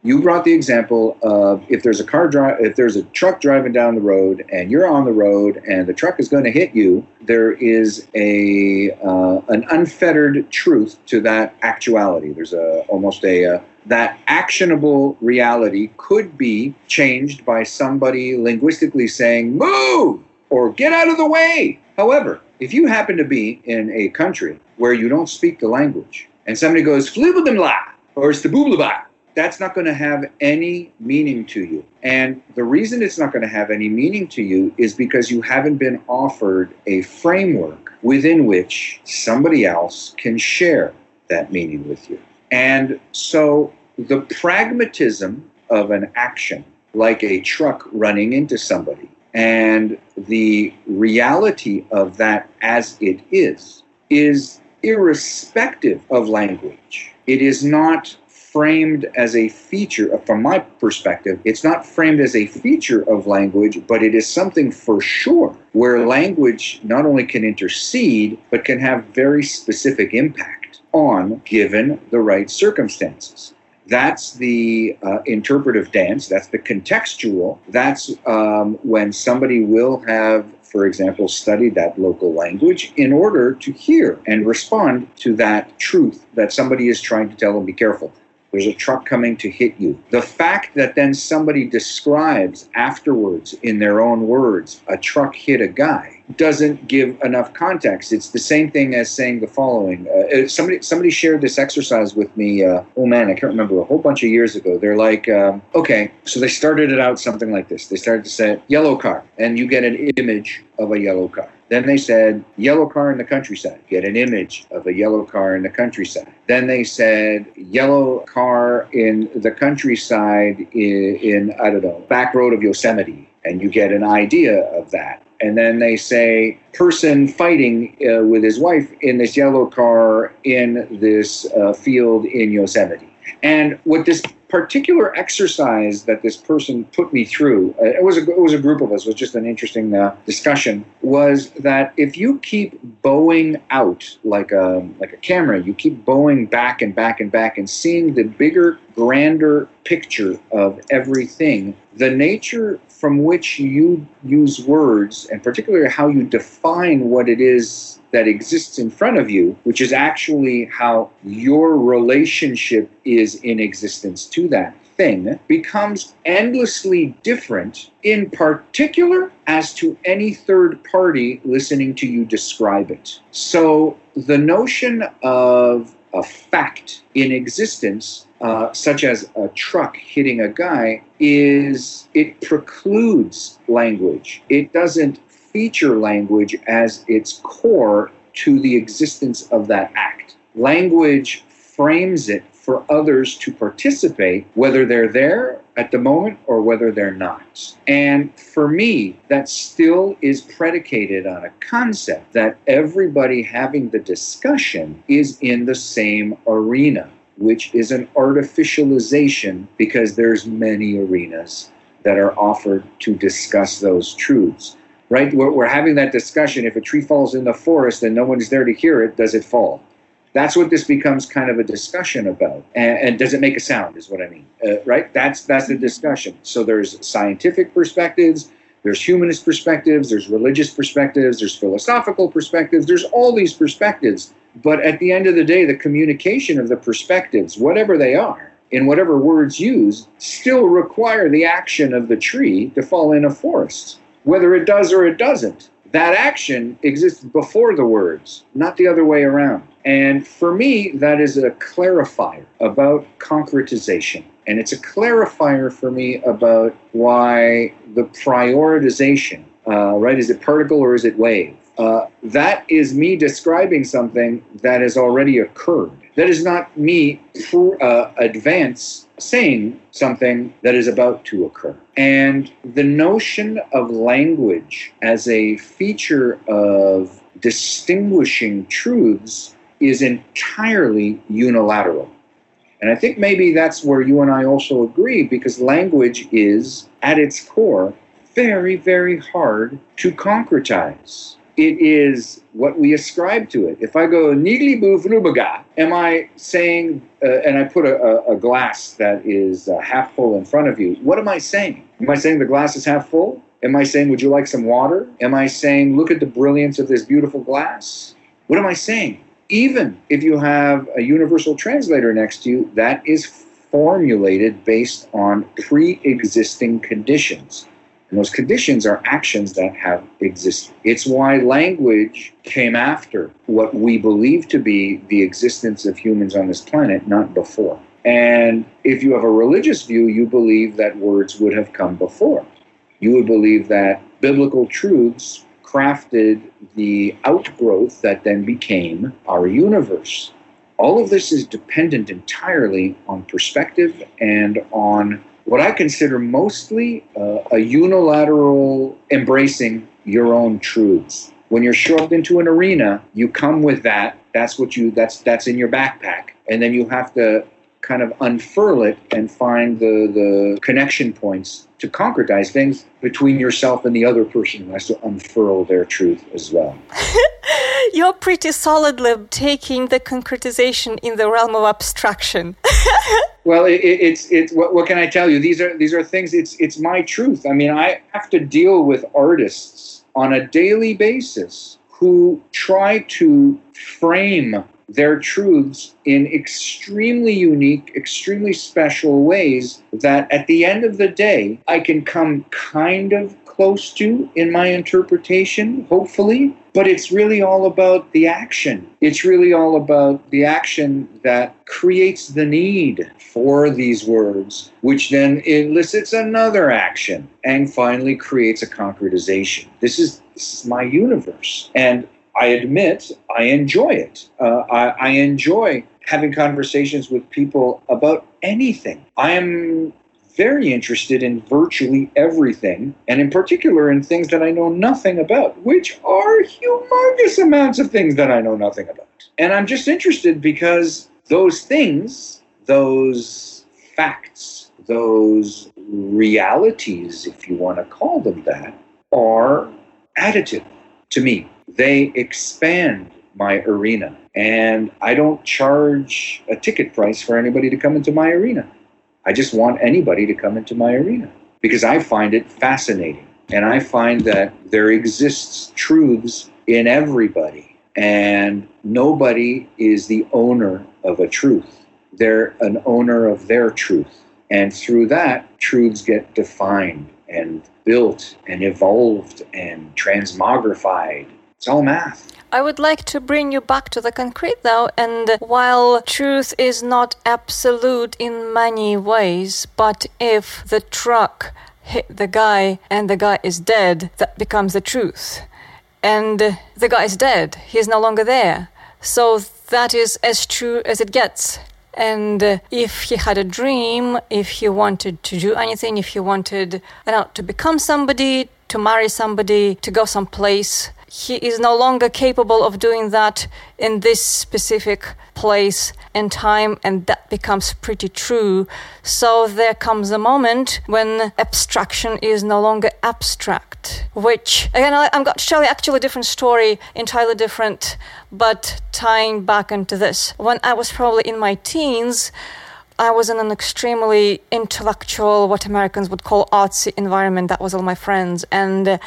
You brought the example of if there's a car drive, if there's a truck driving down the road, and you're on the road, and the truck is going to hit you. There is a uh, an unfettered truth to that actuality. There's a almost a uh, that actionable reality could be changed by somebody linguistically saying "move" or "get out of the way." However, if you happen to be in a country where you don't speak the language and somebody goes "flibudimla" or "stabublaba," that's not going to have any meaning to you. And the reason it's not going to have any meaning to you is because you haven't been offered a framework within which somebody else can share that meaning with you. And so the pragmatism of an action, like a truck running into somebody, and the reality of that as it is, is irrespective of language. It is not framed as a feature, from my perspective, it's not framed as a feature of language, but it is something for sure where language not only can intercede, but can have very specific impact on given the right circumstances. That's the uh, interpretive dance, that's the contextual, that's um, when somebody will have, for example, studied that local language in order to hear and respond to that truth that somebody is trying to tell them, be careful. There's a truck coming to hit you. The fact that then somebody describes afterwards in their own words, a truck hit a guy, doesn't give enough context. It's the same thing as saying the following. Uh, somebody somebody shared this exercise with me, uh, oh man, I can't remember, a whole bunch of years ago. They're like, um, okay, so they started it out something like this. They started to say, yellow car, and you get an image of a yellow car. Then they said, yellow car in the countryside. Get an image of a yellow car in the countryside. Then they said, yellow car in the countryside in, in I don't know, back road of Yosemite. And you get an idea of that. And then they say, person fighting uh, with his wife in this yellow car in this uh, field in Yosemite. And what this particular exercise that this person put me through, uh, it was a, it was a group of us, it was just an interesting uh, discussion, was that if you keep bowing out like a, like a camera, you keep bowing back and back and back and seeing the bigger, grander picture of everything, the nature from which you use words, and particularly how you define what it is that exists in front of you, which is actually how your relationship is in existence to that thing, becomes endlessly different, in particular as to any third party listening to you describe it. So the notion of a fact in existence, uh, such as a truck hitting a guy, is it precludes language. It doesn't feature language as its core to the existence of that act. Language frames it for others to participate, whether they're there at the moment or whether they're not. And for me, that still is predicated on a concept that everybody having the discussion is in the same arena, which is an artificialization because there's many arenas that are offered to discuss those truths. right? We're, we're having that discussion. If a tree falls in the forest and no one's there to hear it, does it fall? That's what this becomes kind of a discussion about. And, and does it make a sound is what I mean, uh, right? That's, that's the discussion. So there's scientific perspectives, there's humanist perspectives, there's religious perspectives, there's philosophical perspectives, there's all these perspectives. But at the end of the day, the communication of the perspectives, whatever they are, in whatever words used, still require the action of the tree to fall in a forest, whether it does or it doesn't. That action exists before the words, not the other way around. And for me, that is a clarifier about concretization. And it's a clarifier for me about why the prioritization, uh, right? Is it particle or is it wave? Uh, that is me describing something that has already occurred. That is not me pr- uh, advance saying something that is about to occur. And the notion of language as a feature of distinguishing truths is entirely unilateral. And I think maybe that's where you and I also agree, because language is, at its core, very, very hard to concretize. It is what we ascribe to it. If I go, Niglibu Vlubaga, am I saying, uh, and I put a, a glass that is uh, half full in front of you, what am I saying? Am I saying the glass is half full? Am I saying, would you like some water? Am I saying, look at the brilliance of this beautiful glass? What am I saying? Even if you have a universal translator next to you, that is formulated based on pre-existing conditions. And those conditions are actions that have existed. It's why language came after what we believe to be the existence of humans on this planet, not before. And if you have a religious view, you believe that words would have come before. You would believe that biblical truths crafted the outgrowth that then became our universe. All of this is dependent entirely on perspective and on what I consider mostly uh, a unilateral embracing your own truths. When you're shoved into an arena, you come with that. That's what you. That's that's in your backpack, and then you have to kind of unfurl it and find the, the connection points to concretize things between yourself and the other person who has to unfurl their truth as well. You're pretty solidly taking the concretization in the realm of abstraction. Well, it, it, it's it's what, what can I tell you? These are these are things. It's it's my truth. I mean, I have to deal with artists on a daily basis who try to frame their truths in extremely unique, extremely special ways that at the end of the day, I can come kind of close to in my interpretation, hopefully, but it's really all about the action. It's really all about the action that creates the need for these words, which then elicits another action and finally creates a concretization. This is, this is my universe. And I admit I enjoy it. Uh, I, I enjoy having conversations with people about anything. I am very interested in virtually everything, and in particular in things that I know nothing about, which are humongous amounts of things that I know nothing about. And I'm just interested because those things, those facts, those realities, if you want to call them that, are additive to me. They expand my arena, and I don't charge a ticket price for anybody to come into my arena. I just want anybody to come into my arena because I find it fascinating, and I find that there exists truths in everybody, and nobody is the owner of a truth. They're an owner of their truth, and through that, truths get defined and built and evolved and transmogrified. It's all math. I would like to bring you back to the concrete, though. And while truth is not absolute in many ways, but if the truck hit the guy and the guy is dead, that becomes the truth. And the guy is dead. He's no longer there. So that is as true as it gets. And uh, if he had a dream, if he wanted to do anything, if he wanted, I don't know, to become somebody, to marry somebody, to go someplace, he is no longer capable of doing that in this specific place and time, and that becomes pretty true. So there comes a moment when abstraction is no longer abstract, which, again, I'm going to tell you actually a different story, entirely different, but tying back into this. When I was probably in my teens, I was in an extremely intellectual, what Americans would call artsy environment. That was all my friends. And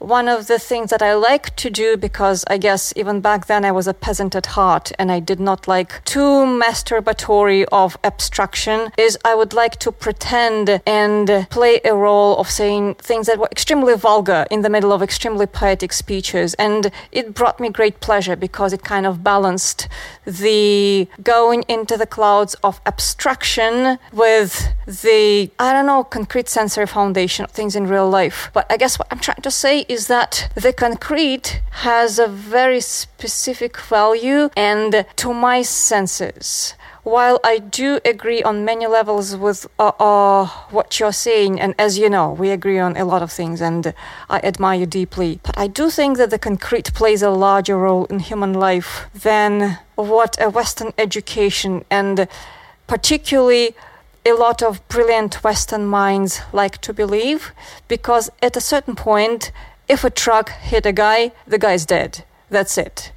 one of the things that I like to do, because I guess even back then I was a peasant at heart and I did not like too masturbatory of abstraction, is I would like to pretend and play a role of saying things that were extremely vulgar in the middle of extremely poetic speeches. And it brought me great pleasure because it kind of balanced the going into the clouds of abstraction with the, I don't know, concrete sensory foundation of things in real life. But I guess what I'm trying to say is is that the concrete has a very specific value, and to my senses, while I do agree on many levels with uh, uh, what you're saying, and as you know, we agree on a lot of things, and I admire you deeply, but I do think that the concrete plays a larger role in human life than what a Western education, and particularly a lot of brilliant Western minds like to believe, because at a certain point, if a truck hit a guy, the guy's dead. That's it.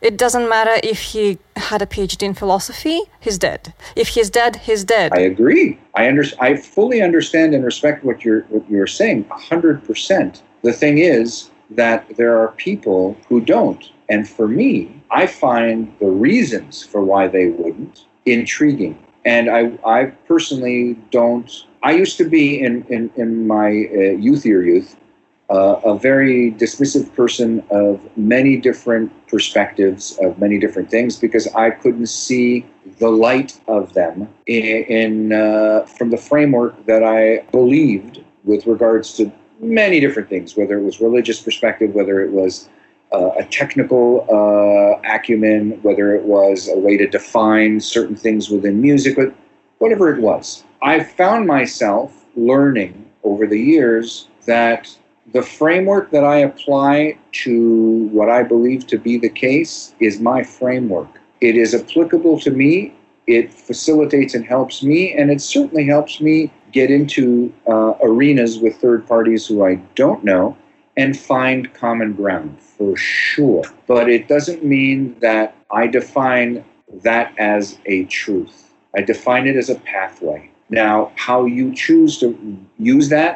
It doesn't matter if he had a PhD in philosophy, he's dead. If he's dead, he's dead. I agree. I under- I fully understand and respect what you're what you're saying, one hundred percent. The thing is that there are people who don't. And for me, I find the reasons for why they wouldn't intriguing. And I, I personally don't. I used to be in in in my uh, youthier youth, uh, a very dismissive person of many different perspectives of many different things, because I couldn't see the light of them in, in uh, from the framework that I believed with regards to many different things, whether it was religious perspective, whether it was Uh, a technical uh, acumen, whether it was a way to define certain things within music, but whatever it was. I found myself learning over the years that the framework that I apply to what I believe to be the case is my framework. It is applicable to me, it facilitates and helps me, and it certainly helps me get into uh, arenas with third parties who I don't know and find common ground, for sure. But it doesn't mean that I define that as a truth. I define it as a pathway. Now, how you choose to use that,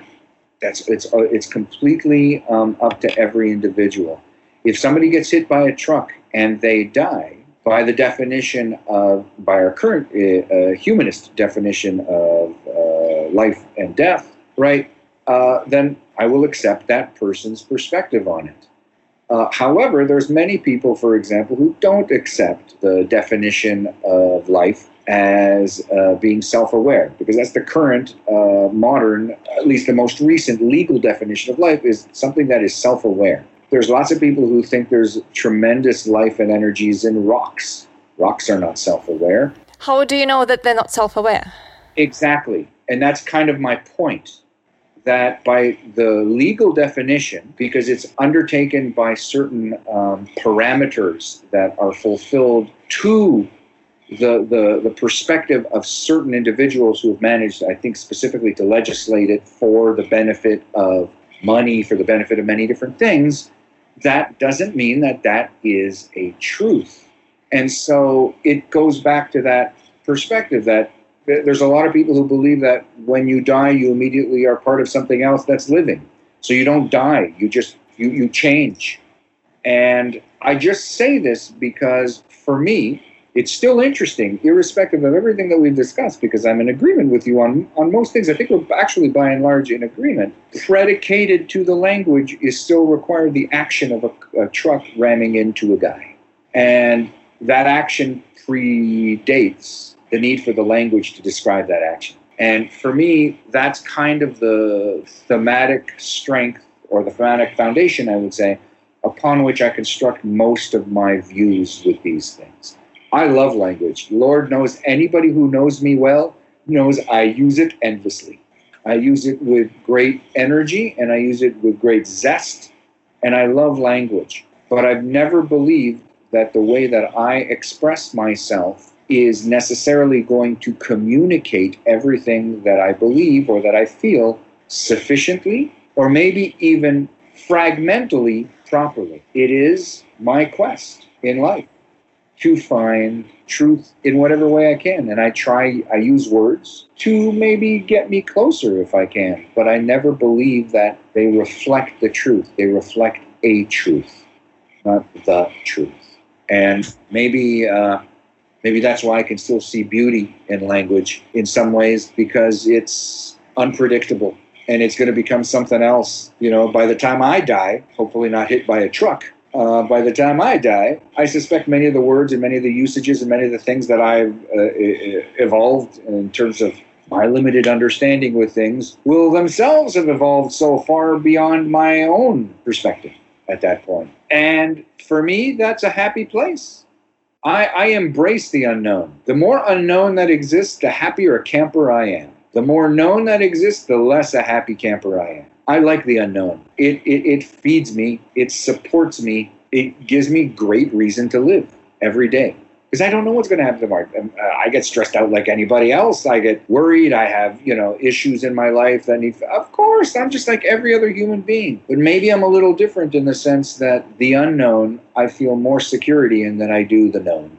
that's it's it's completely um, up to every individual. If somebody gets hit by a truck and they die, by the definition of, by our current uh, humanist definition of uh, life and death, right, uh, then I will accept that person's perspective on it. Uh, however, there's many people, for example, who don't accept the definition of life as uh, being self-aware, because that's the current uh, modern, at least the most recent legal definition of life, is something that is self-aware. There's lots of people who think there's tremendous life and energies in rocks. Rocks are not self-aware. How do you know that they're not self-aware? Exactly. And that's kind of my point. That by the legal definition, because it's undertaken by certain um, parameters that are fulfilled to the, the the perspective of certain individuals who have managed, I think specifically to legislate it for the benefit of money, for the benefit of many different things, that doesn't mean that that is a truth. And so it goes back to that perspective that there's a lot of people who believe that when you die, you immediately are part of something else that's living. So you don't die, you just, you, you change. And I just say this because for me, it's still interesting, irrespective of everything that we've discussed, because I'm in agreement with you on, on most things. I think we're actually by and large in agreement. Predicated to the language is still required the action of a, a truck ramming into a guy. And that action predates the need for the language to describe that action. And for me, that's kind of the thematic strength, or the thematic foundation, I would say, upon which I construct most of my views with these things. I love language. Lord knows anybody who knows me well knows I use it endlessly. I use it with great energy, and I use it with great zest, and I love language, but I've never believed that the way that I express myself is necessarily going to communicate everything that I believe or that I feel sufficiently, or maybe even fragmentally properly. It is my quest in life to find truth in whatever way I can. And I try, I use words to maybe get me closer if I can, but I never believe that they reflect the truth. They reflect a truth, not the truth. And maybe uh, maybe that's why I can still see beauty in language in some ways, because it's unpredictable and it's going to become something else. You know, by the time I die, hopefully not hit by a truck, uh, by the time I die, I suspect many of the words and many of the usages and many of the things that I've uh, evolved in terms of my limited understanding with things will themselves have evolved so far beyond my own perspective at that point. And for me, that's a happy place. I, I embrace the unknown. The more unknown that exists, the happier a camper I am. The more known that exists, the less a happy camper I am. I like the unknown. It, it, it feeds me. It supports me. It gives me great reason to live every day. Because I don't know what's going to happen tomorrow. I get stressed out like anybody else. I get worried. I have, you know, issues in my life that need. Of course, I'm just like every other human being. But maybe I'm a little different in the sense that the unknown, I feel more security in than I do the known.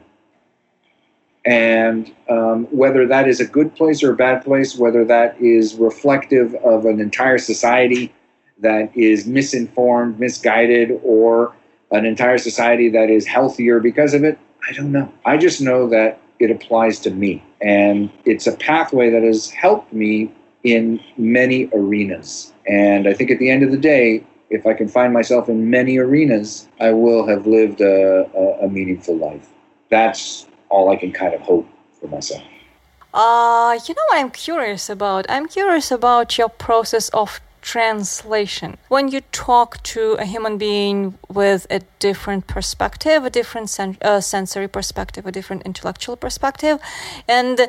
And um, whether that is a good place or a bad place, whether that is reflective of an entire society that is misinformed, misguided, or an entire society that is healthier because of it, I don't know. I just know that it applies to me. And it's a pathway that has helped me in many arenas. And I think at the end of the day, if I can find myself in many arenas, I will have lived a, a, a meaningful life. That's all I can kind of hope for myself. Uh, you know what I'm curious about? I'm curious about your process of translation. When you talk to a human being with a different perspective, a different sen- uh, sensory perspective, a different intellectual perspective, and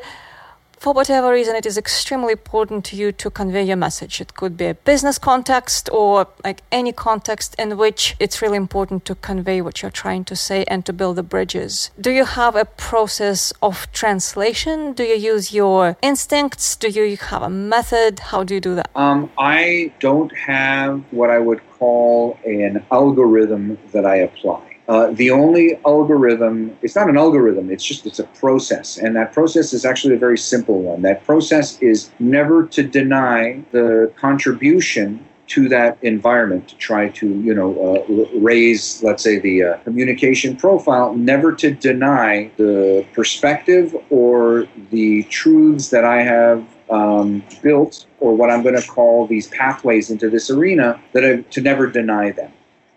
for whatever reason, it is extremely important to you to convey your message. It could be a business context or like any context in which it's really important to convey what you're trying to say and to build the bridges. Do you have a process of translation? Do you use your instincts? Do you have a method? How do you do that? Um, I don't have what I would call an algorithm that I apply. Uh, the only algorithm, it's not an algorithm, it's just it's a process. And that process is actually a very simple one. That process is never to deny the contribution to that environment, to try to, you know, uh, raise, let's say, the uh, communication profile, never to deny the perspective or the truths that I have um, built, or what I'm going to call these pathways into this arena, that I, to never deny them.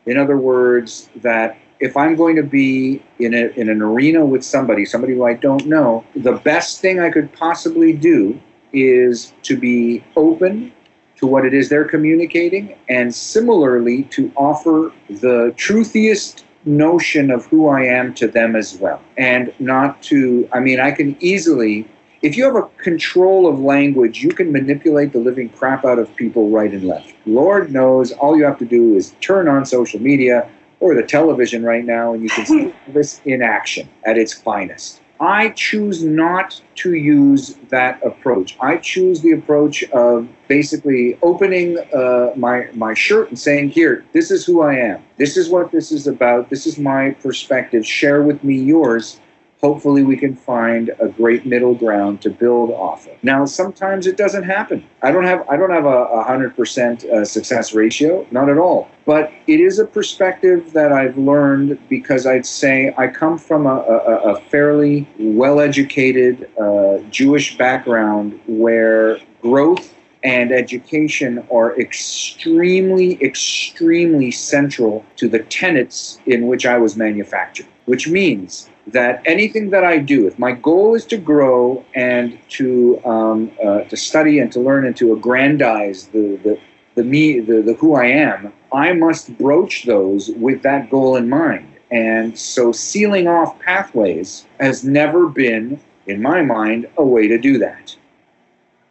In other words, that if I'm going to be in, a, in an arena with somebody, somebody who I don't know, the best thing I could possibly do is to be open to what it is they're communicating, and similarly to offer the truthiest notion of who I am to them as well. And not to, I mean, I can easily, if you have a control of language, you can manipulate the living crap out of people right and left. Lord knows, all you have to do is turn on social media or the television right now, and you can see this in action at its finest. I choose not to use that approach. I choose the approach of basically opening uh, my, my shirt and saying, here, this is who I am. This is what this is about. This is my perspective. Share with me yours. Hopefully we can find a great middle ground to build off of. Now, sometimes it doesn't happen. I don't have I don't have a, a one hundred percent uh, success ratio, not at all. But it is a perspective that I've learned, because I'd say I come from a, a, a fairly well-educated uh, Jewish background where growth and education are extremely, extremely central to the tenets in which I was manufactured, which means that anything that I do, if my goal is to grow and to um, uh, to study and to learn and to aggrandize the the the me the, the who I am, I must broach those with that goal in mind. And so, sealing off pathways has never been, in my mind, a way to do that.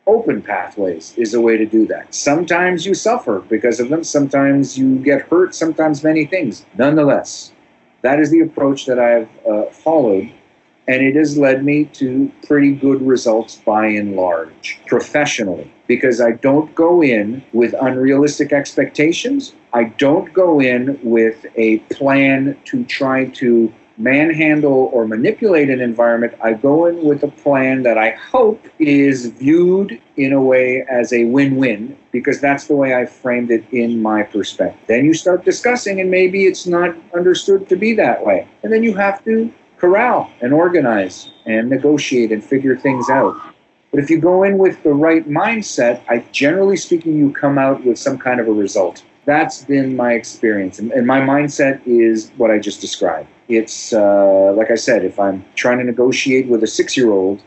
open pathways is a way to do that. Sometimes you suffer because of them. Sometimes you get hurt. Sometimes many things. Nonetheless, that is the approach that I have uh, followed, and it has led me to pretty good results by and large professionally, because I don't go in with unrealistic expectations. I don't go in with a plan to try to manhandle or manipulate an environment. I go in with a plan that I hope is viewed in a way as a win-win, because that's the way I framed it in my perspective. Then you start discussing, and maybe it's not understood to be that way. And then you have to corral and organize and negotiate and figure things out. But if you go in with the right mindset, I generally speaking, you come out with some kind of a result. That's been my experience. And, and my mindset is what I just described. It's, uh, like I said, if I'm trying to negotiate with a six-year-old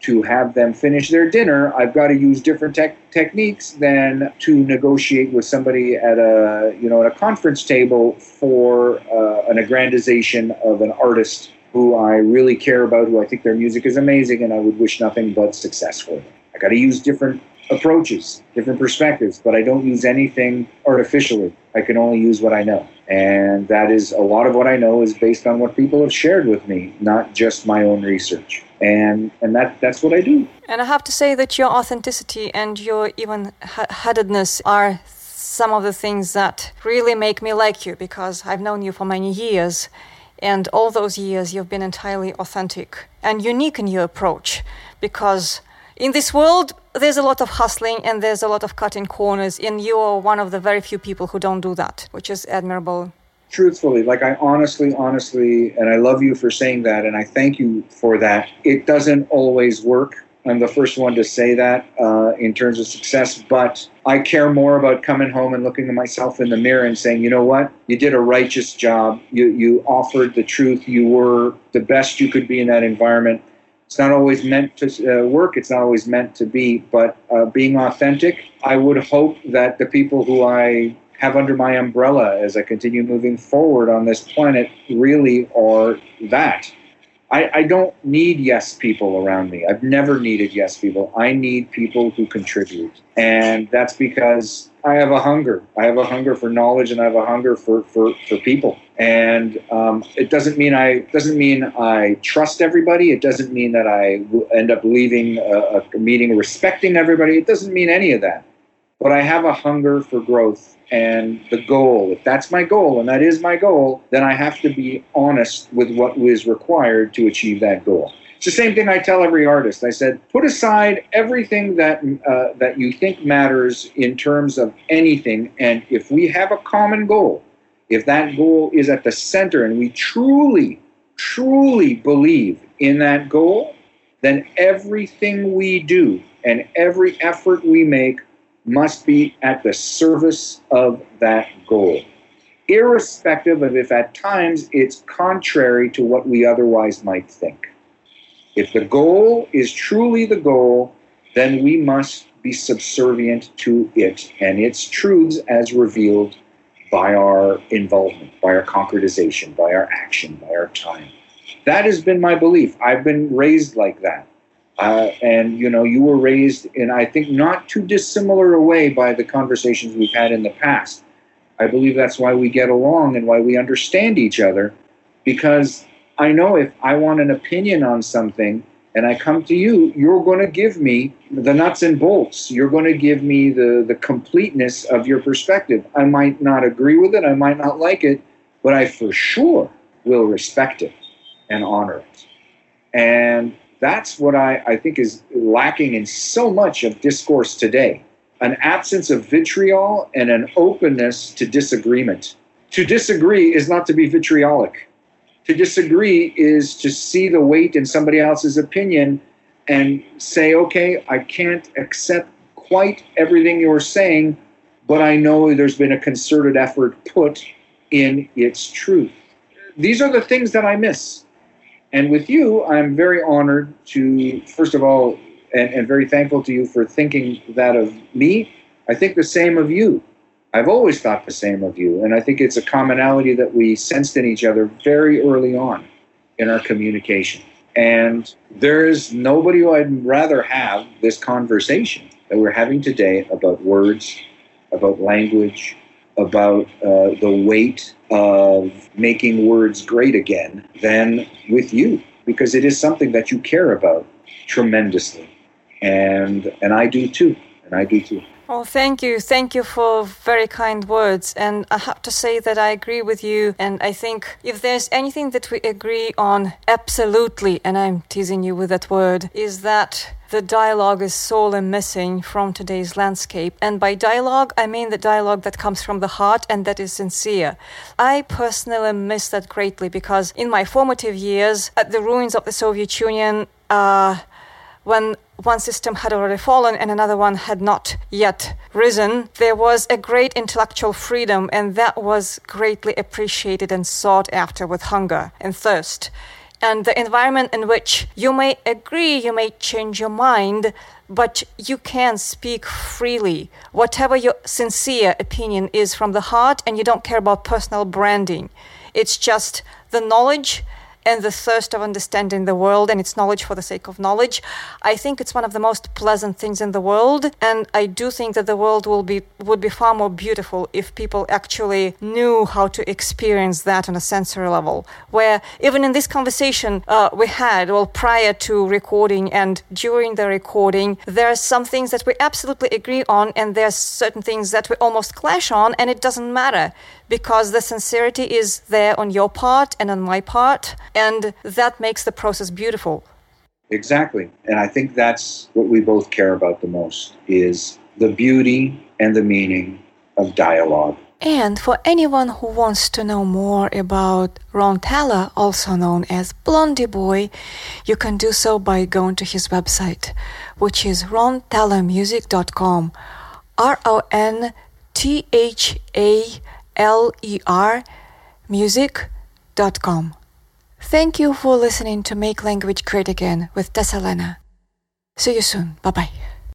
to have them finish their dinner, I've got to use different te- techniques than to negotiate with somebody at a, you know, at a conference table for uh, an aggrandization of an artist who I really care about, who I think their music is amazing, and I would wish nothing but success for them. I got to use different approaches, different perspectives, but I don't use anything artificially. I can only use what I know. And that is, a lot of what I know is based on what people have shared with me, not just my own research. And and that that's what I do. And I have to say that your authenticity and your even-headedness are some of the things that really make me like you, because I've known you for many years. And all those years you've been entirely authentic and unique in your approach, because in this world, there's a lot of hustling and there's a lot of cutting corners, and you are one of the very few people who don't do that, which is admirable. Truthfully, like I honestly, honestly, and I love you for saying that, and I thank you for that. It doesn't always work. I'm the first one to say that uh, in terms of success, but I care more about coming home and looking at myself in the mirror and saying, you know what, you did a righteous job. You, you offered the truth. You were the best you could be in that environment. It's not always meant to uh, work. It's not always meant to be, but uh, being authentic, I would hope that the people who I have under my umbrella as I continue moving forward on this planet really are that. I, I don't need yes people around me. I've never needed yes people. I need people who contribute. And that's because I have a hunger. I have a hunger for knowledge, and I have a hunger for, for, for people. And um, it doesn't mean I doesn't mean I trust everybody. It doesn't mean that I w- end up leaving a, a meeting respecting everybody. It doesn't mean any of that. But I have a hunger for growth and the goal. If that's my goal, and that is my goal, then I have to be honest with what is required to achieve that goal. It's the same thing I tell every artist. I said, put aside everything that uh, that you think matters in terms of anything, and if we have a common goal, if that goal is at the center and we truly, truly believe in that goal, then everything we do and every effort we make must be at the service of that goal, irrespective of if at times it's contrary to what we otherwise might think. If the goal is truly the goal, then we must be subservient to it and its truths as revealed by our involvement, by our concretization, by our action, by our time. That has been my belief. I've been raised like that. Uh, and, you know, you were raised in, I think, not too dissimilar a way by the conversations we've had in the past. I believe that's why we get along and why we understand each other, because I know if I want an opinion on something and I come to you, you're going to give me the nuts and bolts. You're going to give me the, the completeness of your perspective. I might not agree with it. I might not like it, but I for sure will respect it and honor it. And that's what I, I think is lacking in so much of discourse today, an absence of vitriol and an openness to disagreement. To disagree is not to be vitriolic. To disagree is to see the weight in somebody else's opinion and say, okay, I can't accept quite everything you're saying, but I know there's been a concerted effort put in its truth. These are the things that I miss. And with you, I'm very honored to, first of all, and, and very thankful to you for thinking that of me. I think the same of you. I've always thought the same of you, and I think it's a commonality that we sensed in each other very early on in our communication. And there is nobody who I'd rather have this conversation that we're having today about words, about language, about uh, the weight of making words great again than with you, because it is something that you care about tremendously. And and I do too, and I do too. Oh, thank you. Thank you for very kind words. And I have to say that I agree with you. And I think if there's anything that we agree on absolutely, and I'm teasing you with that word, is that the dialogue is sorely missing from today's landscape. And by dialogue, I mean the dialogue that comes from the heart and that is sincere. I personally miss that greatly because in my formative years, at the ruins of the Soviet Union, uh, when one system had already fallen and another one had not yet risen, there was a great intellectual freedom, and that was greatly appreciated and sought after with hunger and thirst. And the environment in which you may agree, you may change your mind, but you can speak freely, whatever your sincere opinion is from the heart, and you don't care about personal branding. It's just the knowledge and the thirst of understanding the world, and its knowledge for the sake of knowledge. I think it's one of the most pleasant things in the world, and I do think that the world will be would be far more beautiful if people actually knew how to experience that on a sensory level, where even in this conversation uh, we had, well, prior to recording and during the recording, there are some things that we absolutely agree on, and there are certain things that we almost clash on, and it doesn't matter, because the sincerity is there on your part and on my part, and that makes the process beautiful. Exactly. And I think that's what we both care about the most, is the beauty and the meaning of dialogue. And for anyone who wants to know more about Ron Tala, also known as Blondie Boy, you can do so by going to his website, which is ron teller music dot com, R O N T H A L E R music dot com. Thank you for listening to Make Language Great Again with Tessa Lena. See you soon. Bye-bye.